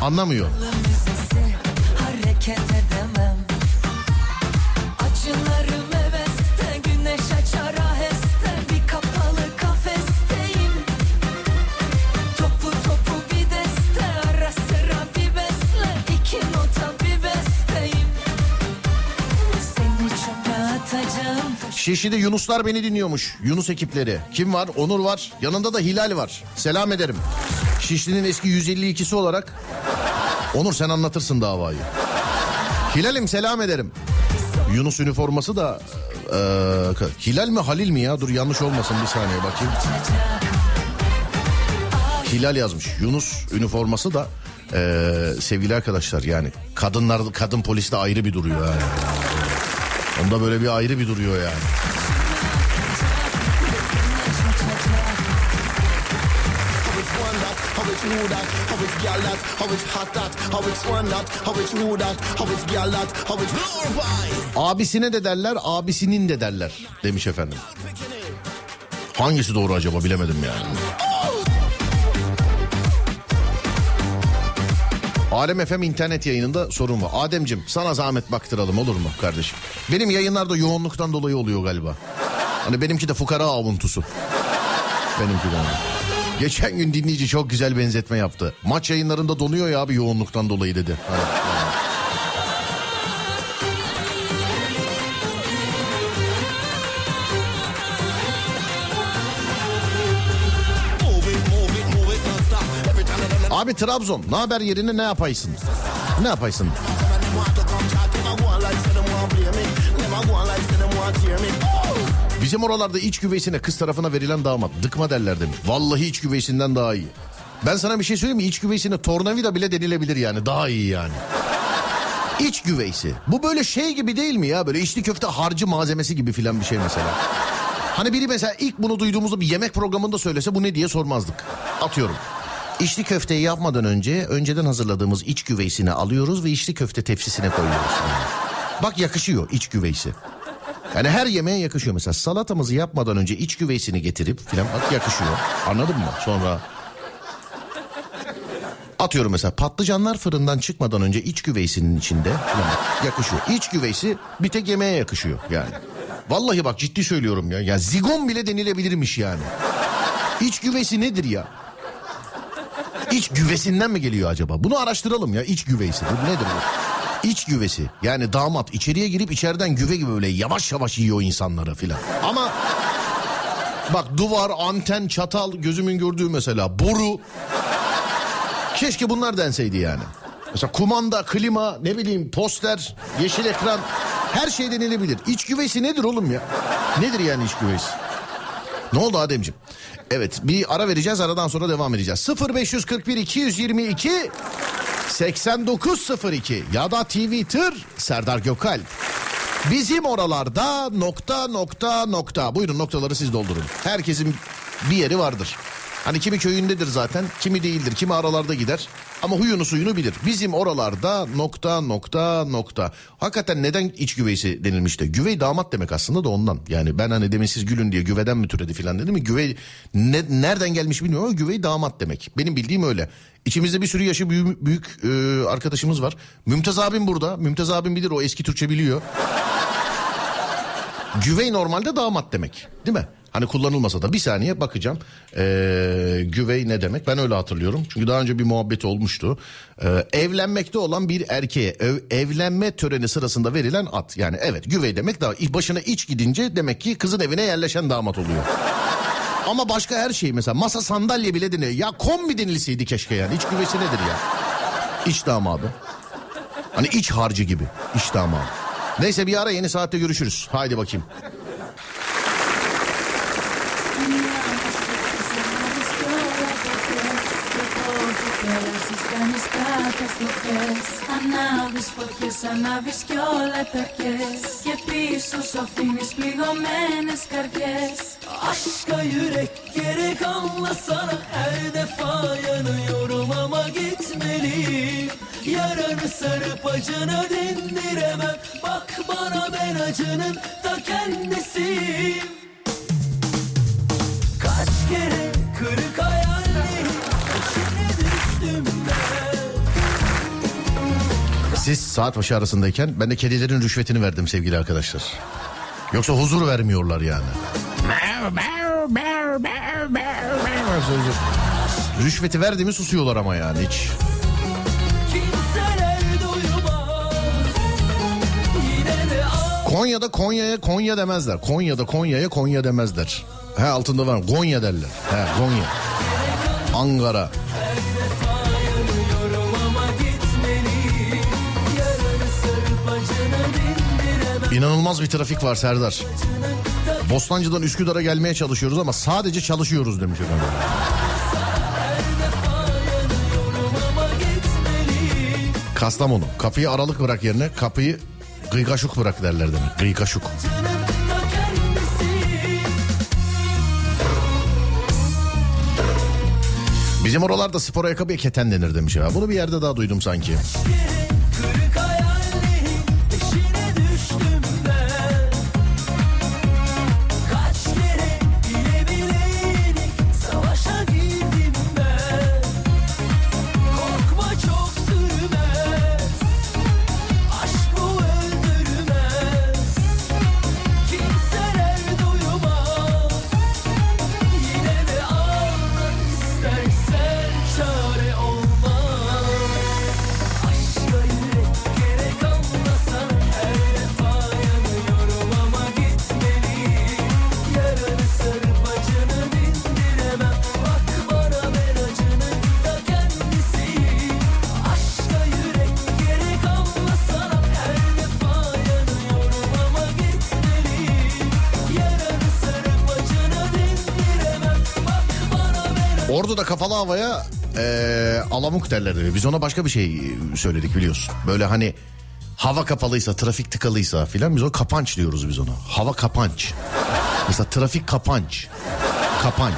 Anlamıyor. Şişli'de Yunuslar beni dinliyormuş. Yunus ekipleri. Kim var? Onur var. Yanında da Hilal var. Selam ederim. Şişli'nin eski yüz elli ikisi olarak. Onur sen anlatırsın davayı. Hilal'im selam ederim. Yunus üniforması da... E, Hilal mi Halil mi ya? Dur yanlış olmasın bir saniye bakayım. Hilal yazmış. Yunus üniforması da... Ee, sevgili arkadaşlar yani kadınlar kadın polis de ayrı bir duruyor yani. Onda böyle bir ayrı bir duruyor yani. Abisine de derler, abisinin de derler demiş efendim. Hangisi doğru acaba bilemedim yani. Alem Efem internet yayınında sorun var. Ademciğim sana zahmet baktıralım olur mu kardeşim? Benim yayınlarda yoğunluktan dolayı oluyor galiba. Hani benimki de fukara avuntusu. Benimki de. Geçen gün dinleyici çok güzel benzetme yaptı. Maç yayınlarında donuyor ya abi yoğunluktan dolayı dedi. Evet. Abi Trabzon, ne haber yerine ne yapaysın? Ne yapaysın? Bizim oralarda iç güveysine kız tarafına verilen damat dıkma derler demiş. Vallahi iç güveysinden daha iyi. Ben sana bir şey söyleyeyim mi? İç güveysine tornavida bile denilebilir yani. Daha iyi yani. İç güveysi. Bu böyle şey gibi değil mi ya? Böyle içli köfte harcı malzemesi gibi filan bir şey mesela. Hani biri mesela ilk bunu duyduğumuzda bir yemek programında söylese bu ne diye sormazdık. Atıyorum. İçli köfteyi yapmadan önce önceden hazırladığımız iç güveysini alıyoruz ve içli köfte tepsisine koyuyoruz. Bak yakışıyor iç güveysi. Yani her yemeğe yakışıyor. Mesela salatamızı yapmadan önce iç güveysini getirip filan bak yakışıyor. Anladın mı? Sonra atıyorum mesela patlıcanlar fırından çıkmadan önce iç güveysinin içinde filan yakışıyor. İç güveysi bir tek yemeğe yakışıyor yani. Vallahi bak ciddi söylüyorum ya. Ya zigon bile denilebilirmiş yani. İç güveysi nedir ya? İç güvesinden mi geliyor acaba? Bunu araştıralım ya. İç güveysi. Bu nedir bu? İç güvesi. Yani damat içeriye girip içeriden güve gibi böyle yavaş yavaş yiyor insanlara filan. Ama bak duvar, anten, çatal gözümün gördüğü mesela boru. Keşke bunlar denseydi yani. Mesela kumanda, klima, ne bileyim poster, yeşil ekran her şey denilebilir. İç güvesi nedir oğlum ya? Nedir yani iç güvesi? Ne oldu Ademciğim? Evet bir ara vereceğiz aradan sonra devam edeceğiz. sıfır beş kırk bir iki yüz yirmi iki seksen dokuz sıfır iki ya da Twitter Serdar Gökalp. Bizim oralarda nokta nokta nokta. Buyurun noktaları siz doldurun. Herkesin bir yeri vardır. Hani kimi köyündedir zaten kimi değildir kimi aralarda gider. Ama huyunu suyunu bilir. Bizim oralarda nokta nokta nokta. Hakikaten neden iç güveysi denilmiş de? Güvey damat demek aslında da ondan. Yani ben hani demin siz gülün diye güveden mi türedi filan dedim mi? Güvey ne, nereden gelmiş bilmiyorum ama güvey damat demek. Benim bildiğim öyle. İçimizde bir sürü yaşı büyük, büyük e, arkadaşımız var. Mümtaz abim burada. Mümtaz abim bilir o eski Türkçe biliyor. Güvey normalde damat demek değil mi? Hani kullanılmasa da bir saniye bakacağım. Ee, güvey ne demek? Ben öyle hatırlıyorum. Çünkü daha önce bir muhabbet olmuştu. Ee, evlenmekte olan bir erkeğe ev, evlenme töreni sırasında verilen ad. Yani evet güvey demek daha başına iç gidince demek ki kızın evine yerleşen damat oluyor. Ama başka her şey mesela masa sandalye bile deniyor. Ya kombi denilseydi keşke yani. İç güveysi nedir ya? İç damadı. Hani iç harcı gibi. İç damadı. Neyse bir ara yeni saatte görüşürüz. Haydi bakayım. Ανάβεις φωτιές, ανάβεις κι όλα τα κες και πίσω σου αφήνεις πληγωμένες καρδιές. Aşka yürek gerek anlasana, her defa yanıyorum ama gitmeliyim. Yaranı sarıp acına dindiremem, bak bana ben acının ta kendisiyim. Kaç kere kırık hayallerim içine düştüm ben. Siz saat başı arasındayken ben de kedilerin rüşvetini verdim sevgili arkadaşlar. Yoksa huzur vermiyorlar yani. Rüşveti verdiğimi susuyorlar ama yani hiç. Konya'da Konya'ya Konya demezler. Konya'da Konya'ya Konya demezler. He, altında var. Gonya derler. He, Gonya. Ankara. İnanılmaz bir trafik var Serdar. Bostancı'dan Üsküdar'a gelmeye çalışıyoruz ama sadece çalışıyoruz demiş efendim. Kastamonu. Kapıyı aralık bırak yerine kapıyı gıygaşuk bırak derler demek. Gıygaşuk. Bizim oralarda spor ayakkabıya keten denir demiş ya. Bunu bir yerde daha duydum sanki. Ordu'da kafalı havaya ee, alamuk derlerdi. Biz ona başka bir şey söyledik biliyorsun. Böyle hani hava kapalıysa, trafik tıkalıysa filan biz o kapanç diyoruz biz ona. Hava kapanç. Mesela trafik kapanç. Kapanç.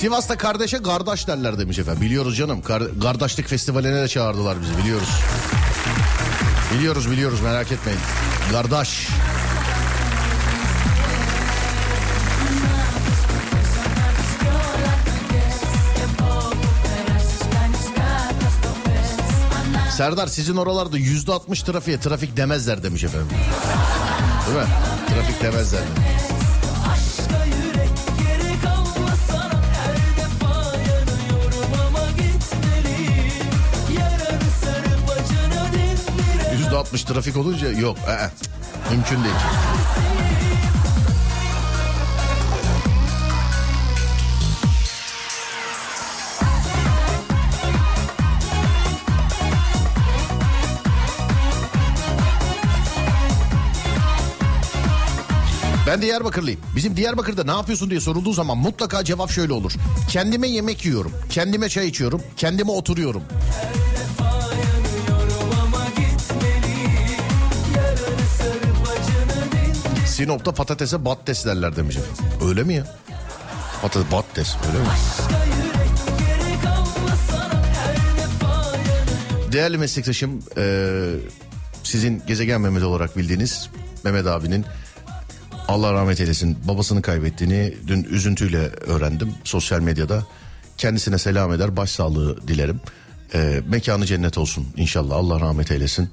Sivas'ta kardeşe kardeş derler demiş efendim. Biliyoruz canım. Kar- kardeşlik festivaline de çağırdılar bizi. Biliyoruz. Biliyoruz biliyoruz merak etmeyin. Kardeş. Serdar sizin oralarda yüzde altmış trafiğe trafik demezler demiş efendim. Değil mi? Trafik demezler demiş. altmış trafik olunca yok. Ee, mümkün değil. Ben Diyarbakırlıyım. Bizim Diyarbakır'da ne yapıyorsun diye sorulduğu zaman mutlaka cevap şöyle olur. Kendime yemek yiyorum. Kendime çay içiyorum. Kendime oturuyorum. Sinop'ta patatese battes derler demiş efendim. Öyle mi ya? Patates battes öyle mi? Değerli meslektaşım, e, sizin Gezegen Mehmet olarak bildiğiniz Mehmet abinin Allah rahmet eylesin babasını kaybettiğini dün üzüntüyle öğrendim sosyal medyada. Kendisine selam eder, başsağlığı dilerim. E, mekanı cennet olsun inşallah, Allah rahmet eylesin.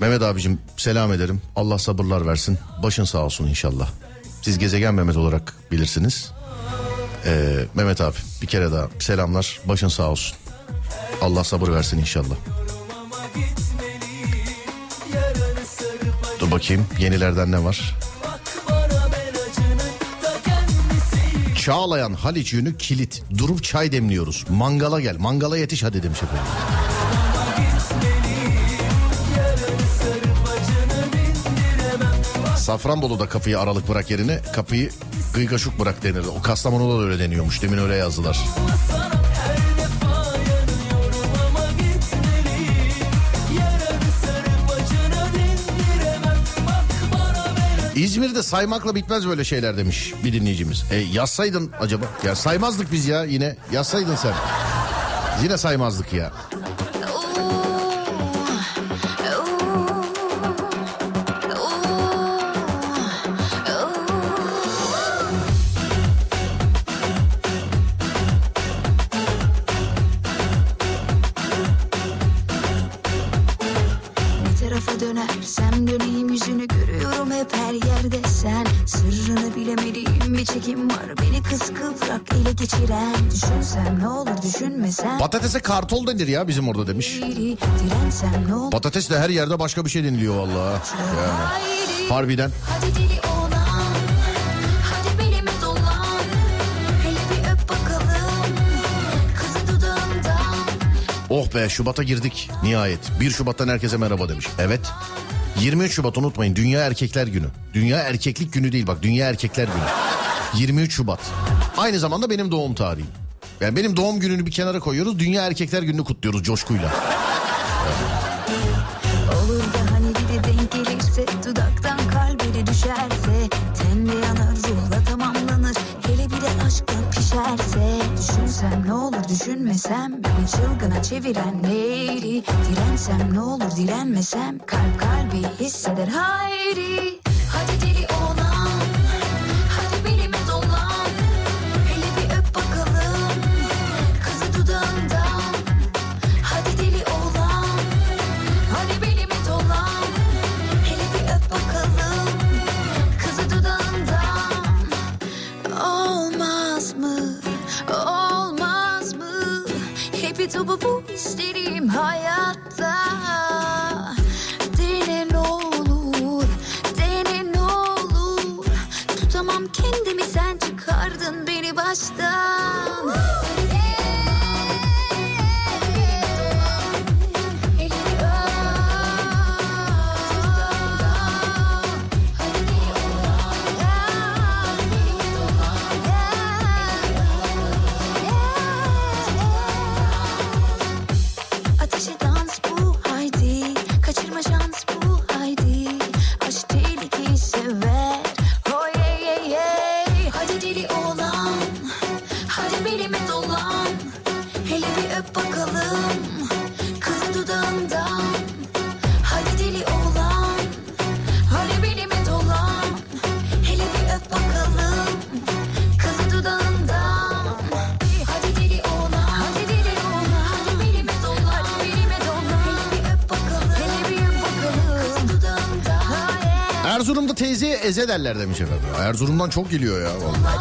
Mehmet abicim selam ederim. Allah sabırlar versin. Başın sağ olsun inşallah. Siz Gezegen Mehmet olarak bilirsiniz. Ee, Mehmet abi bir kere daha selamlar. Başın sağ olsun. Allah sabır versin inşallah. Dur bakayım yenilerden ne var? Çağlayan Haliç yönü kilit. Durup çay demliyoruz. Mangala gel. Mangala yetiş hadi demiş efendim. Safranbolu'da kapıyı aralık bırak yerine kapıyı gıygaşuk bırak denir. O Kastamonu'da da öyle deniyormuş. Demin öyle yazdılar. İzmir'de saymakla bitmez böyle şeyler demiş bir dinleyicimiz. E yazsaydın acaba? Ya saymazdık biz ya yine. Yazsaydın sen. Yine saymazdık ya. tarafa dönersem döneyim yüzünü görüyorum hep her yerde sen. Sırrını bilemediğim bir çekim var, beni kıskıvrak ele geçiren. Düşünsem ne olur düşünmesem. Patatese kartol denir ya bizim orada demiş. Patates de her yerde başka bir şey deniliyor vallahi. Yani. Harbiden. Oh be, Şubat'a girdik nihayet. bir Şubat'tan herkese merhaba demiş. Evet. yirmi üç Şubat unutmayın. Dünya Erkekler Günü. Dünya Erkeklik Günü değil bak. Dünya Erkekler Günü. yirmi üç Şubat. Aynı zamanda benim doğum tarihim. Yani benim doğum gününü bir kenara coşuyoruz. Dünya Erkekler Günü'nü kutluyoruz coşkuyla. Olur da hani bir de denk gelirse, dudaktan kalbine düşerse, tenle yanar ruhla tamamlanır. Hele bir de aşkla pişerse, düşünsem ne olur düşünmesem, beni çılgına çeviren neydi? Dirensem ne olur direnmesem, kalp kalbi hisseder hayri. Hadi deli olan, hadi belime dolan, hele bir öp bakalım kızı dudağından. Hadi deli olan, hadi belime dolan, hele bir öp bakalım kızı dudağından. Olmaz mı? Olmaz mı? Hep bir topu bu isterim hayatta. Dene ne olur, dene ne olur. Tutamam kendimi, sen çıkardın beni baştan. Erzurum'da teyzeye eze derler demiş efendim. Erzurum'dan çok geliyor ya vallahi.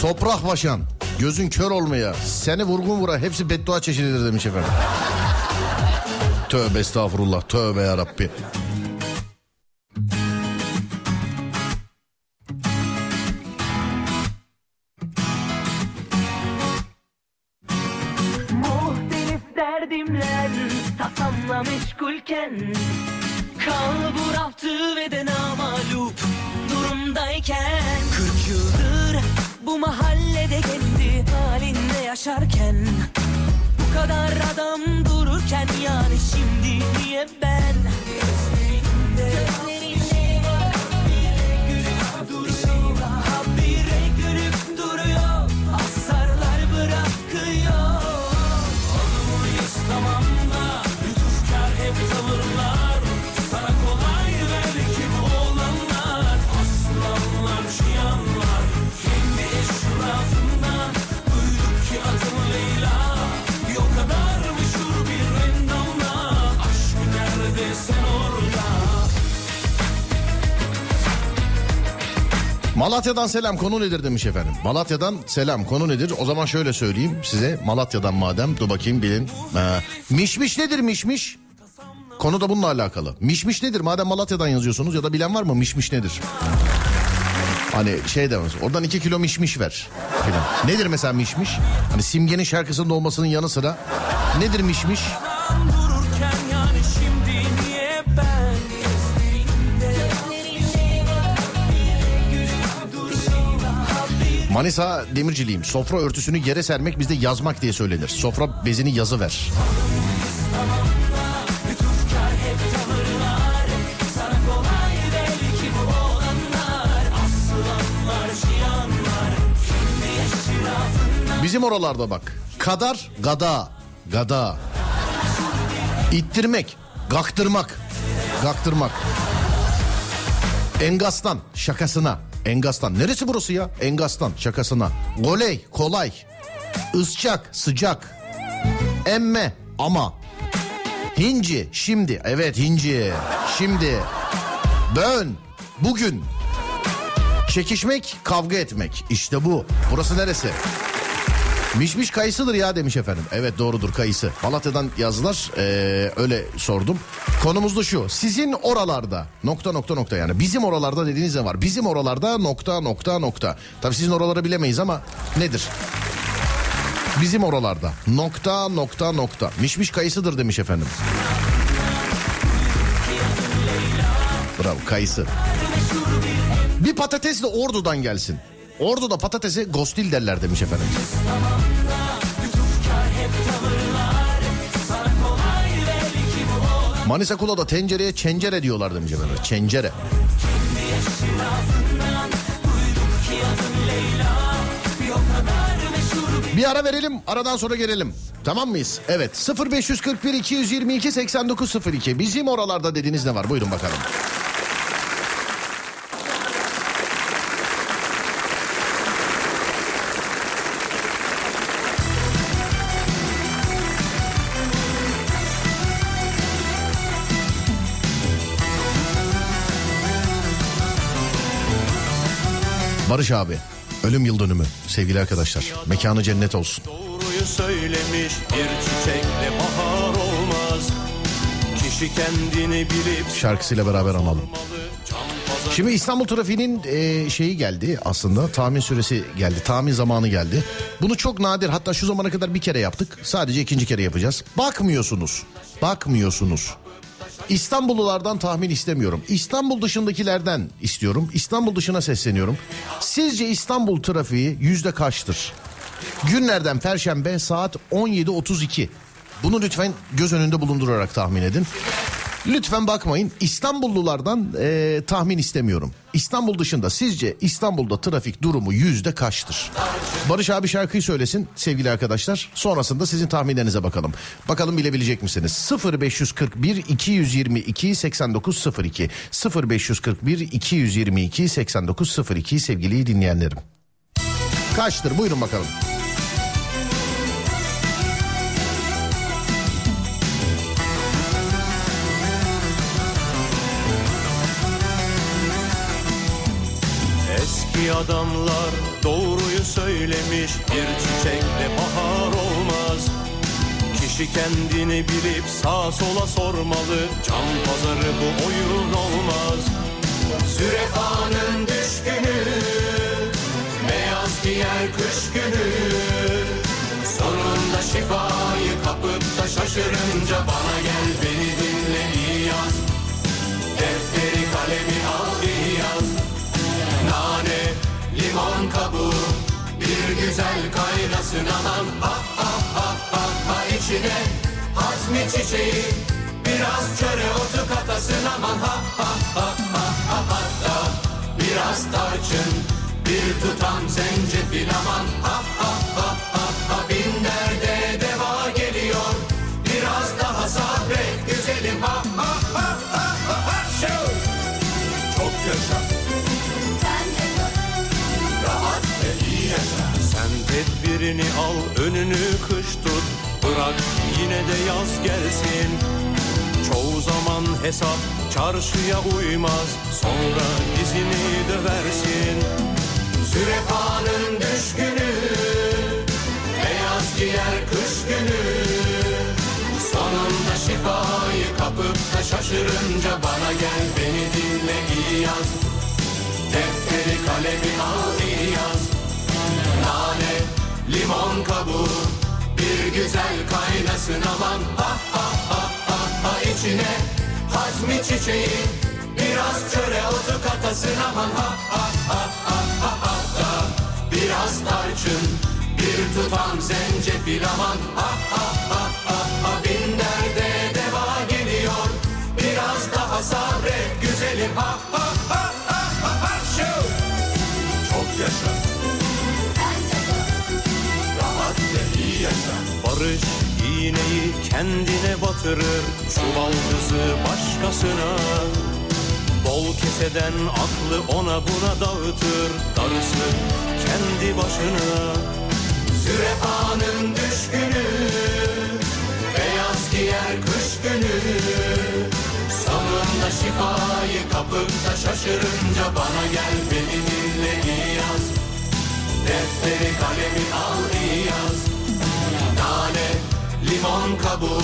Toprak başan, gözün kör olmaya, seni vurgun vura, hepsi beddua çeşididir demiş efendim. Tövbe estağfurullah, tövbe yarabbi. Malatya'dan selam, konu nedir demiş efendim. Malatya'dan selam, konu nedir? O zaman şöyle söyleyeyim size. Malatya'dan madem, dur bakayım bilin. Ha. Mişmiş nedir mişmiş? Konu da bununla alakalı. Mişmiş nedir? Madem Malatya'dan yazıyorsunuz, ya da bilen var mı mişmiş nedir? Hani şey demez. Oradan iki kilo mişmiş ver. Falan. Nedir mesela mişmiş? Hani Simge'nin şarkısının olmasının yanı sıra. Nedir mişmiş? Manisa demirciliyim. Sofra örtüsünü yere sermek bizde yazmak diye söylenir. Sofra bezini yazıver. Bizim oralarda bak. Kadar, gada, gada. İttirmek, gaktırmak, gaktırmak. Engastan, şakasına. Engastan. Neresi burası ya? Engastan şakasına. Goley, kolay. Isçak, sıcak. Emme, ama. Hinci, şimdi. Evet, hinci, şimdi. Bön, bugün. Çekişmek, kavga etmek. İşte bu. Burası neresi? Mişmiş kayısıdır ya demiş efendim. Evet, doğrudur, kayısı. Malatya'dan yazdılar, ee, öyle sordum. Konumuz da şu: sizin oralarda nokta nokta nokta, yani bizim oralarda dediğiniz ne var? Bizim oralarda nokta nokta nokta. Tabii sizin oraları bilemeyiz ama nedir? Bizim oralarda nokta nokta nokta. Mişmiş kayısıdır demiş efendim. Bravo, kayısı. Bir patates de Ordu'dan gelsin. Ordu'da patatese gostil derler demiş efendim. Manisa Kula'da tencereye çencere diyorlar demiş efendim. Çencere. Bir ara verelim, aradan sonra gelelim. Tamam mıyız? Evet. sıfır beş kırk bir iki yüz yirmi iki seksen dokuz sıfır iki. Bizim oralarda dediğiniz ne var? Buyurun bakalım. Barış abi, ölüm yıl dönümü sevgili arkadaşlar. Mekanı cennet olsun. Doğruyu söylemiş, bir çiçekle bahar olmaz. Kişi kendini bilip şarkısıyla beraber analım. Şimdi İstanbul trafiğinin e, şeyi geldi aslında. Tahmin süresi geldi. Tahmin zamanı geldi. Bunu çok nadir, hatta şu zamana kadar bir kere yaptık. Sadece ikinci kere yapacağız. Bakmıyorsunuz. Bakmıyorsunuz. İstanbullulardan tahmin istemiyorum. İstanbul dışındakilerden istiyorum. İstanbul dışına sesleniyorum. Sizce İstanbul trafiği yüzde kaçtır? Günlerden Perşembe saat on yedi otuz iki. Bunu lütfen göz önünde bulundurarak tahmin edin. Lütfen bakmayın. İstanbullulardan ee, tahmin istemiyorum. İstanbul dışında sizce İstanbul'da trafik durumu yüzde kaçtır? Barış abi şarkıyı söylesin sevgili arkadaşlar. Sonrasında sizin tahminlerinize bakalım. Bakalım bilebilecek misiniz? sıfır beş kırk bir iki yüz yirmi iki seksen dokuz sıfır iki sıfır beş kırk bir iki yüz yirmi iki seksen dokuz sıfır iki sevgili dinleyenlerim. Kaçtır? Buyurun bakalım. Eski adamlar doğruyu söylemiş, bir çiçekle bahar olmaz. Kişi kendini bilip sağa sola sormalı, can pazarı bu oyun olmaz. Sürefanın düşkünü, beyaz giyer kış günü. Sonunda şifayı kapıp da şaşırınca bana gel beni dinle iyi yaz. Defteri kalemi al iyi yaz. Nane, limon kabuğu, bir güzel kaynasın aman. Ha ha ha ha ha içine hazmi çiçeği, biraz çöre otu katasın aman. Ha ha ha ha ha hatta biraz tarçın, bir tutam zencefil aman. Ha ha ha ha ha bin derde deva geliyor, biraz daha sabret güzelim. Ha ha ha ha ha ha show. Çok yaşa. Sen tedbirini al, önünü kış tut, bırak yine de yaz gelsin. Çoğu zaman hesap çarşıya uymaz, sonra dizini döversin. Sürefanın düşkünü, beyaz giyer kış günü. Sonunda şifayı kapıp da şaşırınca bana gel beni dinle iyi yaz. Defteri kalemi al iyi yaz. Nane, limon kabuğu, bir güzel kaynasın aman. Ha ha ha ha ha içine hazmi çiçeği, biraz çöre otu katasın aman. Ha ha ha ha ha hatta biraz tarçın, bir tutam zencefil aman. Ha ha ha ha ha bin derde deva geliyor, biraz daha sabret güzelim. Ha ha ha ha ha ha show. Çok yaşa. Barış iğneyi kendine batırır, çuvaldızı başkasına. Bol keseden aklı ona buna dağıtır, darısı kendi başına. Sürefanı şaşırınca bana gel, beni dinle iyi yaz. Defteri kalemi al iyi yaz. Nane, limon kabuğu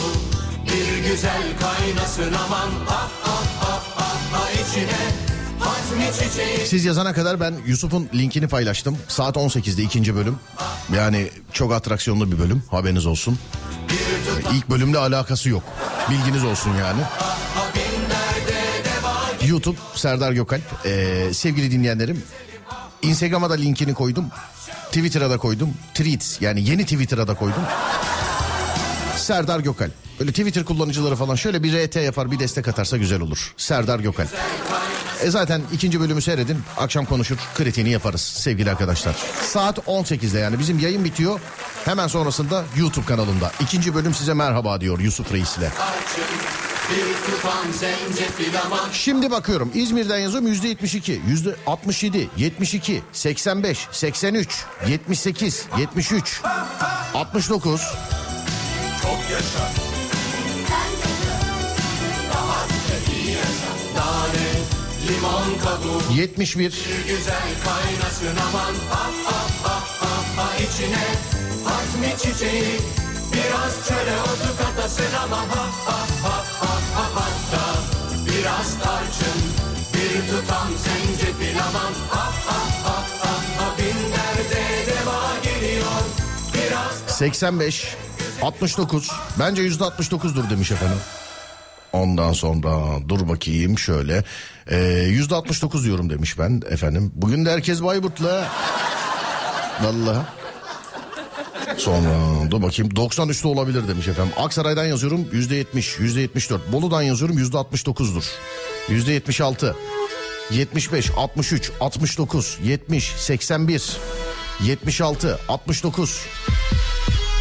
bir güzel kaynasın aman. Ah ah ah ah ah içine. Siz yazana kadar ben Yusuf'un linkini paylaştım. Saat on sekizde ikinci bölüm. Yani çok atraksiyonlu bir bölüm, haberiniz olsun. İlk bölümle alakası yok, bilginiz olsun yani. YouTube Serdar Gökalp. ee, Sevgili dinleyenlerim, Instagram'a da linkini koydum, Twitter'a da koydum, Tweets yani yeni Twitter'a da koydum. Serdar Gökalp. Böyle Twitter kullanıcıları falan şöyle bir R T yapar, bir destek atarsa güzel olur. Serdar Gökalp. E zaten ikinci bölümü seyredin. Akşam konuşur, kritiğini yaparız sevgili arkadaşlar. Saat on sekizde yani bizim yayın bitiyor. Hemen sonrasında YouTube kanalında. İkinci bölüm size merhaba diyor Yusuf Reis ile. Şimdi bakıyorum İzmir'den yazıyorum yüzde yetmiş iki, yüzde altmış yedi, yetmiş iki, seksen beş, seksen üç, yetmiş sekiz, yetmiş üç, altmış dokuz. Çok yaşa. yetmiş bir, seksen beş, altmış dokuz, bence yüzde altmış dokuzdur demiş efendim. Ondan sonra dur bakayım şöyle, ee, yüzde altmış dokuz diyorum demiş ben efendim. Bugün de herkes Bayburt'la. Vallahi. Sonra dur bakayım doksan üçte olabilir demiş efendim. Aksaray'dan yazıyorum yüzde yetmiş, yüzde yetmiş dört. Bolu'dan yazıyorum yüzde altmış dokuzdur. yüzde yetmiş altı, yetmiş beş, altmış üç, altmış dokuz, yetmiş, seksen bir, yetmiş altı, altmış dokuz...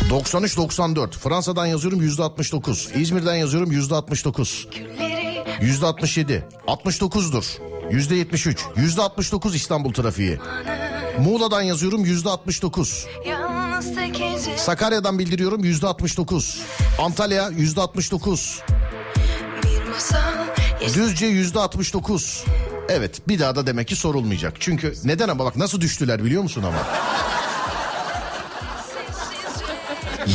doksan üç doksan dört. Fransa'dan yazıyorum yüzde altmış dokuz. İzmir'den yazıyorum yüzde altmış dokuz. yüzde altmış yedi. altmış dokuzdur. yüzde yetmiş üç. yüzde altmış dokuz İstanbul trafiği. Muğla'dan yazıyorum yüzde altmış dokuz. Sakarya'dan bildiriyorum yüzde altmış dokuz. Antalya yüzde altmış dokuz. Düzce yüzde altmış dokuz. Evet, bir daha da demek ki sorulmayacak. Çünkü neden ama bak nasıl düştüler biliyor musun ama.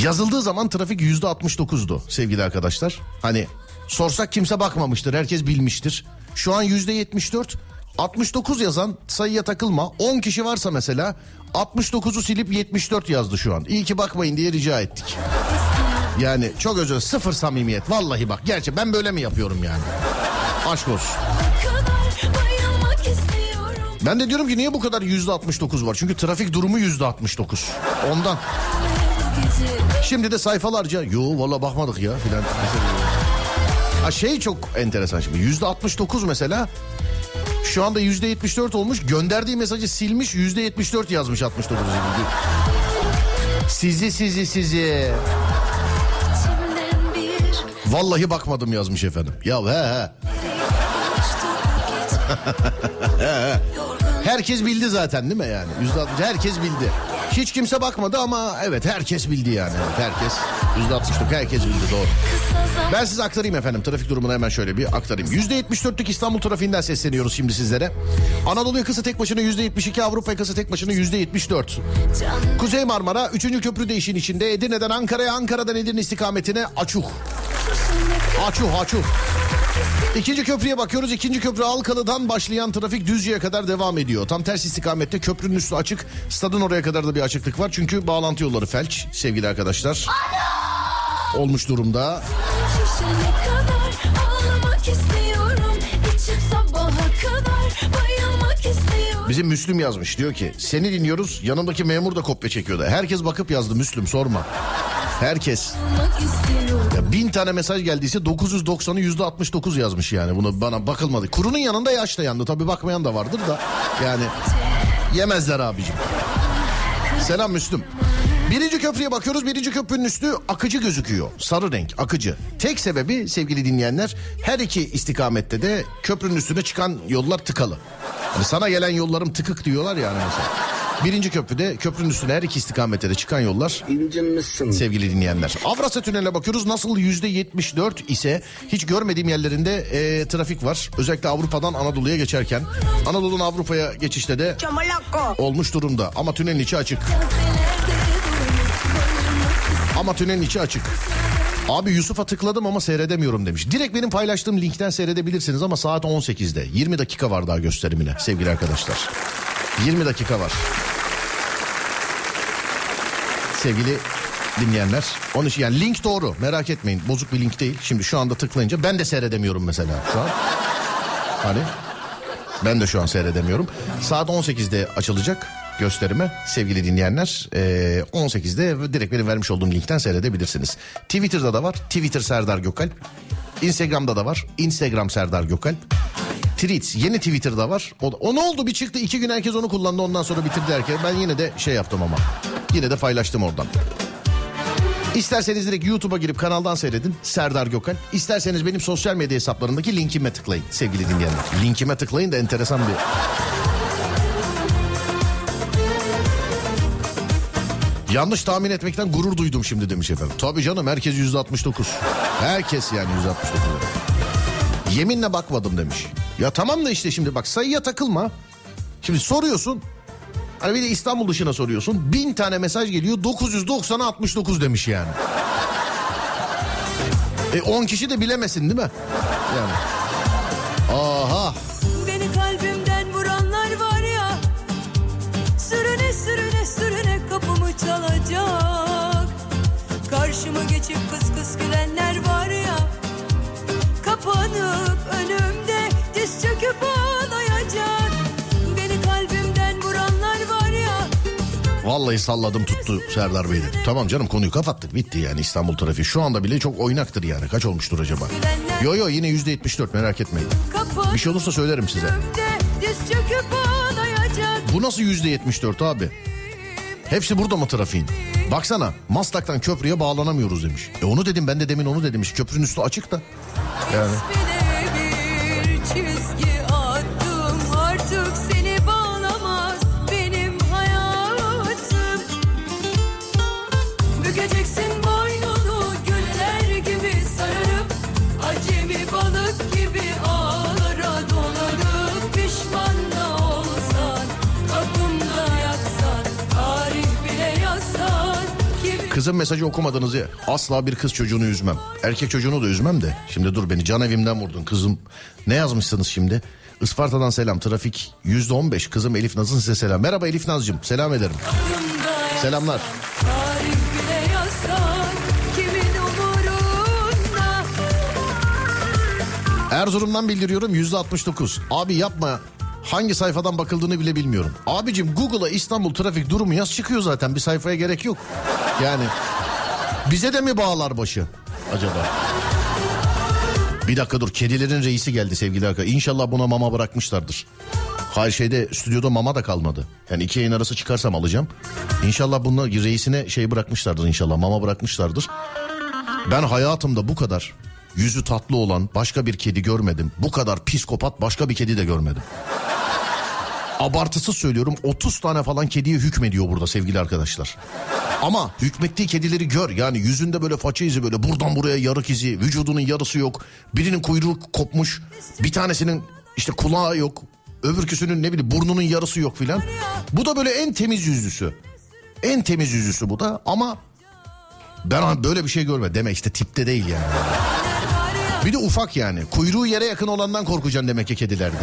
Yazıldığı zaman trafik yüzde altmış dokuzdu sevgili arkadaşlar. Hani sorsak kimse bakmamıştır, herkes bilmiştir. Şu an yüzde yetmiş dört, altmış dokuz yazan sayıya takılma. on kişi varsa mesela altmış dokuzu silip yetmiş dört yazdı şu an. İyi ki bakmayın diye rica ettik. Yani çok özür, sıfır samimiyet. Vallahi bak, gerçi ben böyle mi yapıyorum yani? Aşk olsun. Ben de diyorum ki niye bu kadar yüzde altmış dokuz var? Çünkü trafik durumu yüzde altmış dokuz. Ondan... Şimdi de sayfalarca yo valla bakmadık ya filan. Ha şey çok enteresan şimdi. yüzde altmış dokuz mesela. Şu anda yüzde yetmiş dört olmuş. Gönderdiği mesajı silmiş. yüzde yetmiş dört yazmış altmış dokuz. Sizi sizi sizi. Vallahi bakmadım yazmış efendim. Ya he he. Herkes bildi zaten değil mi yani? yüzde altmış herkes bildi. Hiç kimse bakmadı ama evet herkes bildi yani. Evet, herkes yüzde altmış dokuz herkes bildi, doğru. Ben size aktarayım efendim trafik durumunu, hemen şöyle bir aktarayım. yüzde yetmiş dörtlük İstanbul trafiğinden sesleniyoruz şimdi sizlere. Anadolu yakası tek başına yüzde yetmiş iki, Avrupa yakası tek başına yüzde yetmiş dört. Kuzey Marmara üçüncü köprü de işin içinde. Edirne'den Ankara'ya, Ankara'dan Edirne istikametine açuh. Açuh açuh. İkinci köprüye bakıyoruz. İkinci köprü Alkalı'dan başlayan trafik Düzce'ye kadar devam ediyor. Tam ters istikamette köprünün üstü açık. Stadın oraya kadar da bir açıklık var. Çünkü bağlantı yolları felç sevgili arkadaşlar. Ana! Olmuş durumda. Bizim Müslüm yazmış, diyor ki seni dinliyoruz, yanımdaki memur da kopya çekiyordu. Herkes bakıp yazdı Müslüm, sorma. Herkes. Ya bin tane mesaj geldiyse dokuz yüz doksanı yüzde altmış dokuz yazmış yani. Buna bana bakılmadı. Kurunun yanında yaş da yandı. Tabii bakmayan da vardır da. Yani yemezler abicim. Selam Müslüm. Birinci köprüye bakıyoruz. Birinci köprünün üstü akıcı gözüküyor. Sarı renk, akıcı. Tek sebebi sevgili dinleyenler, her iki istikamette de köprünün üstüne çıkan yollar tıkalı. Yani sana gelen yollarım tıkık diyorlar yani mesela. Birinci köprüde, köprünün üstüne her iki istikamette de çıkan yollar. İncinmişsin. Sevgili dinleyenler. Avrasya Tüneli'ne bakıyoruz. Nasıl yüzde yetmiş dört ise hiç görmediğim yerlerinde e, trafik var. Özellikle Avrupa'dan Anadolu'ya geçerken. Anadolu'dan Avrupa'ya geçişte de olmuş durumda. Ama tünelin içi açık. Ama tünelin içi açık. Abi Yusuf'a tıkladım ama seyredemiyorum demiş. Direkt benim paylaştığım linkten seyredebilirsiniz ama saat on sekizde. yirmi dakika var daha gösterimine sevgili arkadaşlar. yirmi dakika var. Sevgili dinleyenler. Onun için yani link doğru, merak etmeyin. Bozuk bir link değil. Şimdi şu anda tıklayınca ben de seyredemiyorum mesela şu an. Hani ben de şu an seyredemiyorum. Saat on sekizde açılacak gösterime sevgili dinleyenler. on sekizde direkt benim vermiş olduğum linkten seyredebilirsiniz. Twitter'da da var. Twitter Serdar Gökalp. Instagram'da da var. Instagram Serdar Gökalp. Tweet yeni Twitter'da var. O, o ne oldu bir çıktı iki gün herkes onu kullandı ondan sonra bitirdi herkes. Ben yine de şey yaptım ama. Yine de paylaştım oradan. İsterseniz direkt YouTube'a girip kanaldan seyredin. Serdar Gökalp. İsterseniz benim sosyal medya hesaplarındaki linkime tıklayın sevgili dinleyenler. Linkime tıklayın da enteresan bir... Yanlış tahmin etmekten gurur duydum şimdi demiş efendim. Tabii canım herkes yüzde altmış dokuz. Herkes yani yüzde altmış dokuz. Yeminle bakmadım demiş. Ya tamam da işte şimdi bak sayıya takılma. Şimdi soruyorsun. Hani bir de İstanbul dışına soruyorsun. Bin tane mesaj geliyor. dokuz yüz doksana altmış dokuz demiş yani. E on kişi de bilemesin değil mi? Yani. Aha. Beni kalbimden vuranlar var ya. Sürüne sürüne sürüne kapımı çalacak. Karşıma geçip kıs kıs gülenler var ya. Kapanıp önümde diz çöküp ağlayacak. Beni kalbimden vuranlar var ya. Vallahi salladım tuttu Serdar Bey'de. Tamam canım konuyu kapattık bitti yani İstanbul trafiği. Şu anda bile çok oynaktır yani. Kaç olmuştur acaba? Gülenler... Yo yo yine yüzde yetmiş dört merak etmeyin. Kapanıp bir şey olursa söylerim size. Diz çöküp ağlayacak. Bu nasıl yüzde yetmiş dört abi? Hepsi burada mı trafiğin? Baksana Maslak'tan köprüye bağlanamıyoruz demiş. E onu dedim ben de demin onu da demiş. Köprünün üstü açık da. Yani. Kızın mesajı okumadınız ya. Asla bir kız çocuğunu üzmem. Erkek çocuğunu da üzmem de. Şimdi dur beni can evimden vurdun kızım. Ne yazmışsınız şimdi? Isparta'dan selam. Trafik yüzde on beş. Kızım Elif Naz'ın size selam. Merhaba Elif Naz'cığım. Selam ederim. Yazsan, selamlar. Yazsan, Erzurum'dan bildiriyorum yüzde altmış dokuz. Abi yapma. Hangi sayfadan bakıldığını bile bilmiyorum. Abicim Google'a İstanbul trafik durumu yaz çıkıyor zaten. Bir sayfaya gerek yok. Yani bize de mi bağlar başı acaba? Bir dakika dur. Kedilerin reisi geldi sevgili arkadaşlar. İnşallah buna mama bırakmışlardır. Hayır şeyde stüdyoda mama da kalmadı. Yani iki yayın arası çıkarsam alacağım. İnşallah bunlar reisine şey bırakmışlardır inşallah. Mama bırakmışlardır. Ben hayatımda bu kadar... Yüzü tatlı olan başka bir kedi görmedim. Bu kadar psikopat başka bir kedi de görmedim. Abartısız söylüyorum otuz tane falan kediye hükmediyor burada sevgili arkadaşlar. Ama hükmettiği kedileri gör. Yani yüzünde böyle faça izi böyle buradan buraya yarık izi. Vücudunun yarısı yok. Birinin kuyruğu kopmuş. Bir tanesinin işte kulağı yok. Öbürküsünün ne bileyim burnunun yarısı yok filan. Bu da böyle en temiz yüzlüsü. En temiz yüzlüsü bu da ama ben böyle bir şey görmedim. Demek işte tipte değil yani. Bir de ufak yani. Kuyruğu yere yakın olandan korkacaksın demek ki kedilerde.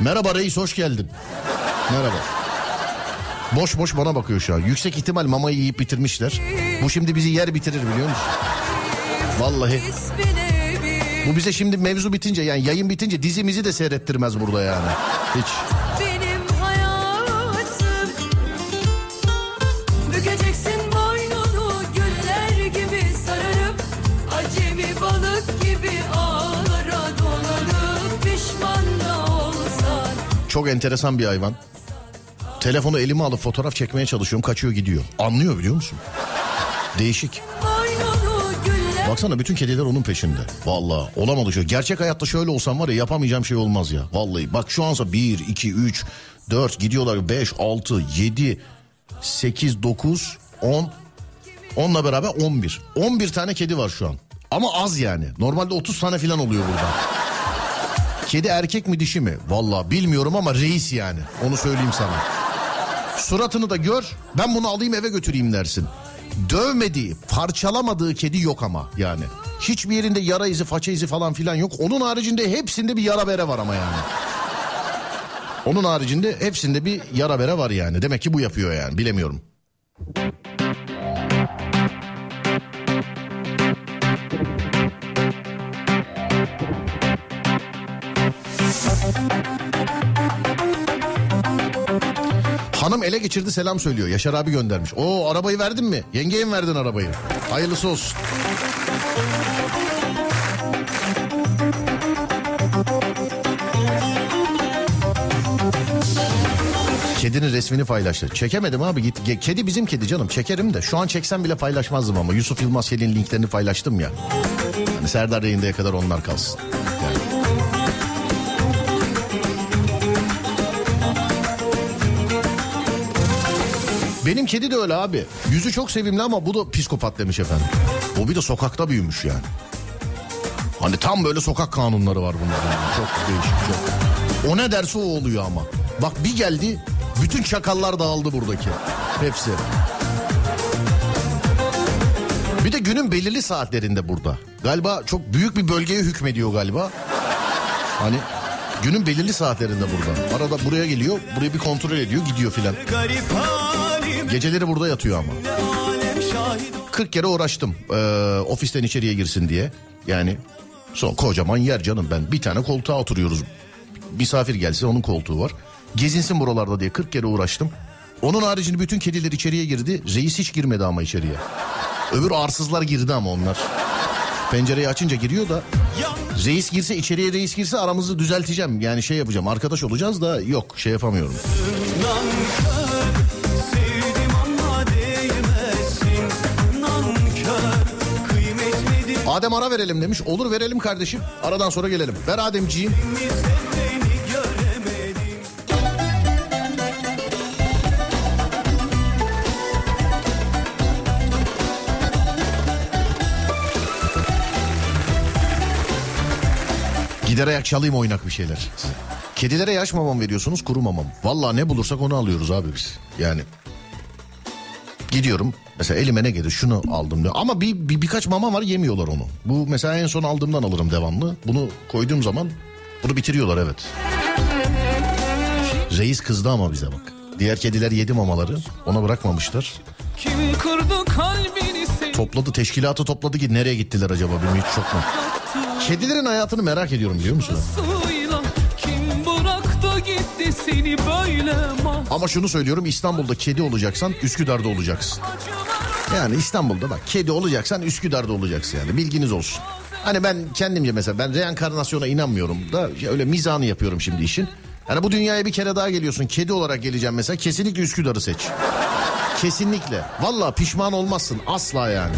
Merhaba reis hoş geldin. Merhaba. Boş boş bana bakıyor şu an. Yüksek ihtimal mamayı yiyip bitirmişler. Bu şimdi bizi yer bitirir biliyor musun? Vallahi. Bu bize şimdi mevzu bitince yani yayın bitince dizimizi de seyrettirmez burada yani. Hiç. Çok enteresan bir hayvan. Telefonu elime alıp fotoğraf çekmeye çalışıyorum. Kaçıyor gidiyor. Anlıyor biliyor musun? Değişik. Baksana bütün kediler onun peşinde. Vallahi olamadı şu. Gerçek hayatta şöyle olsam var ya, yapamayacağım şey olmaz ya. Vallahi bak şu ansa bir, iki, üç, dört gidiyorlar, beş, altı, yedi, sekiz, dokuz, on. Onunla beraber on bir. on bir tane kedi var şu an. Ama az yani. Normalde otuz tane falan oluyor burada. Kedi erkek mi dişi mi? Vallahi bilmiyorum ama reis yani. Onu söyleyeyim sana. Suratını da gör. Ben bunu alayım eve götüreyim dersin. Dövmediği, parçalamadığı kedi yok ama yani. Hiçbir yerinde yara izi, faça izi falan filan yok. Onun haricinde hepsinde bir yara bere var ama yani. Onun haricinde hepsinde bir yara bere var yani. Demek ki bu yapıyor yani. Bilemiyorum. Hanım ele geçirdi, selam söylüyor. Yaşar abi göndermiş. Oo, arabayı verdin mi? Yengeye mi verdin arabayı? Hayırlısı olsun. Kedinin resmini paylaştı. Çekemedim abi, git. Kedi bizim kedi canım. Çekerim de. Şu an çeksem bile paylaşmazdım ama. Yusuf Yılmaz Şeyliğin linklerini paylaştım ya. Hani Serdar yayındaya kadar onlar kalsın. Yani. Benim kedi de öyle abi. Yüzü çok sevimli ama bu da psikopat demiş efendim. O bir de sokakta büyümüş yani. Hani tam böyle sokak kanunları var bunların. Yani. Çok değişik çok. O ne derse o oluyor ama. Bak bir geldi, bütün çakallar dağıldı buradaki. Hepsi. Bir de günün belirli saatlerinde burada. Galiba çok büyük bir bölgeye hükmediyor galiba. Hani... Günün belirli saatlerinde burada. Arada buraya geliyor, burayı bir kontrol ediyor, gidiyor filan. Geceleri burada yatıyor ama. kırk kere uğraştım ee, ofisten içeriye girsin diye. Yani son kocaman yer canım ben. Bir tane koltuğa oturuyoruz. Misafir gelse onun koltuğu var. Gezinsin buralarda diye kırk kere uğraştım. Onun haricinde bütün kediler içeriye girdi. Reis hiç girmedi ama içeriye. Öbür arsızlar girdi ama onlar. Pencereyi açınca giriyor da... Reis girse içeriye reis girse aramızı düzelteceğim. Yani şey yapacağım, arkadaş olacağız da yok şey yapamıyorum. Adem ara verelim demiş. Olur verelim kardeşim. Aradan sonra gelelim. Ver Ademciğim. Gider ayak çalayım oynak bir şeyler. Kedilere yaş mamam veriyorsunuz, kuru mamam. Valla ne bulursak onu alıyoruz abi biz. Yani gidiyorum mesela elime ne gelir şunu aldım diyor. Ama bir, bir birkaç mama var yemiyorlar onu. Bu mesela en son aldığımdan alırım devamlı. Bunu koyduğum zaman bunu bitiriyorlar evet. Reis kızdı ama bize bak. Diğer kediler yedi mamaları, ona bırakmamışlar. Kim kurdu kalbini sen... Topladı teşkilatı topladı ki nereye gittiler acaba bilmiyorum hiç çok mu? Kedilerin hayatını merak ediyorum biliyor musun? Ama şunu söylüyorum, İstanbul'da kedi olacaksan Üsküdar'da olacaksın. Yani İstanbul'da bak kedi olacaksan Üsküdar'da olacaksın yani, bilginiz olsun. Hani ben kendimce mesela ben reenkarnasyona inanmıyorum da öyle mizahını yapıyorum şimdi işin. Yani bu dünyaya bir kere daha geliyorsun, kedi olarak geleceğim mesela, kesinlikle Üsküdar'ı seç. Kesinlikle. Vallahi pişman olmazsın asla yani.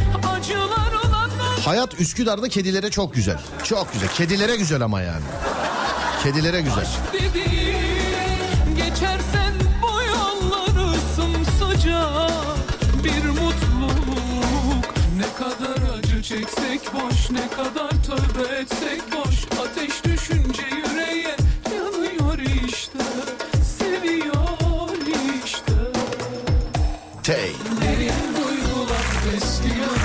Hayat Üsküdar'da kedilere çok güzel. Çok güzel. Kedilere güzel ama yani. Kedilere güzel. Geçersen bu yolları sımsıcak bir mutluluk. Ne kadar acı çeksek boş, ne kadar tövbe etsek boş. Ateş düşünce yüreğe yanıyor işte. Seviyor işte. Tey. Derin duygular besliyor.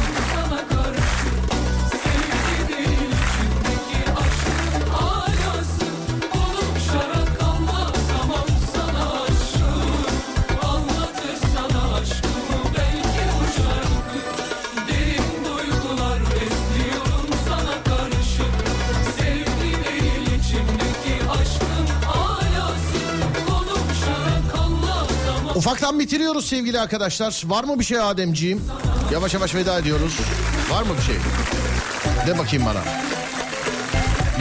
Ufaktan bitiriyoruz sevgili arkadaşlar. Var mı bir şey Ademciğim? Yavaş yavaş veda ediyoruz. Var mı bir şey? De bakayım bana.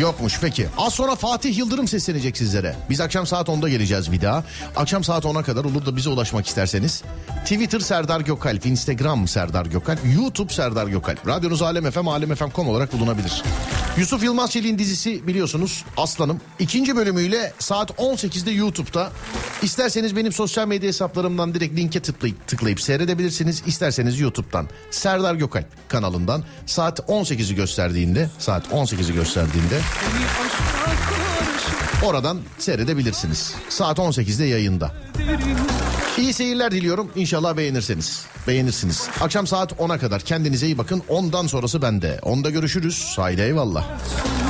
Yokmuş peki. Az sonra Fatih Yıldırım seslenecek sizlere. Biz akşam saat onda geleceğiz bir daha. Akşam saat ona kadar olur da bize ulaşmak isterseniz Twitter Serdar Gökalp, Instagram Serdar Gökalp, YouTube Serdar Gökalp. Radyonuz Alem Efem, alem efem nokta com olarak bulunabilir. Yusuf Yılmaz Çelik'in dizisi biliyorsunuz Aslanım. İkinci bölümüyle saat on sekizde YouTube'da. İsterseniz benim sosyal medya hesaplarımdan direkt linke tıklayıp, tıklayıp seyredebilirsiniz. İsterseniz YouTube'dan Serdar Gökalp kanalından saat on sekizi gösterdiğinde, saat on sekizi gösterdiğinde oradan seyredebilirsiniz. Saat on sekizde yayında. İyi seyirler diliyorum. İnşallah beğenirsiniz. Beğenirsiniz. Akşam saat ona kadar kendinize iyi bakın. ondan sonrası bende. onda görüşürüz. Haydi eyvallah.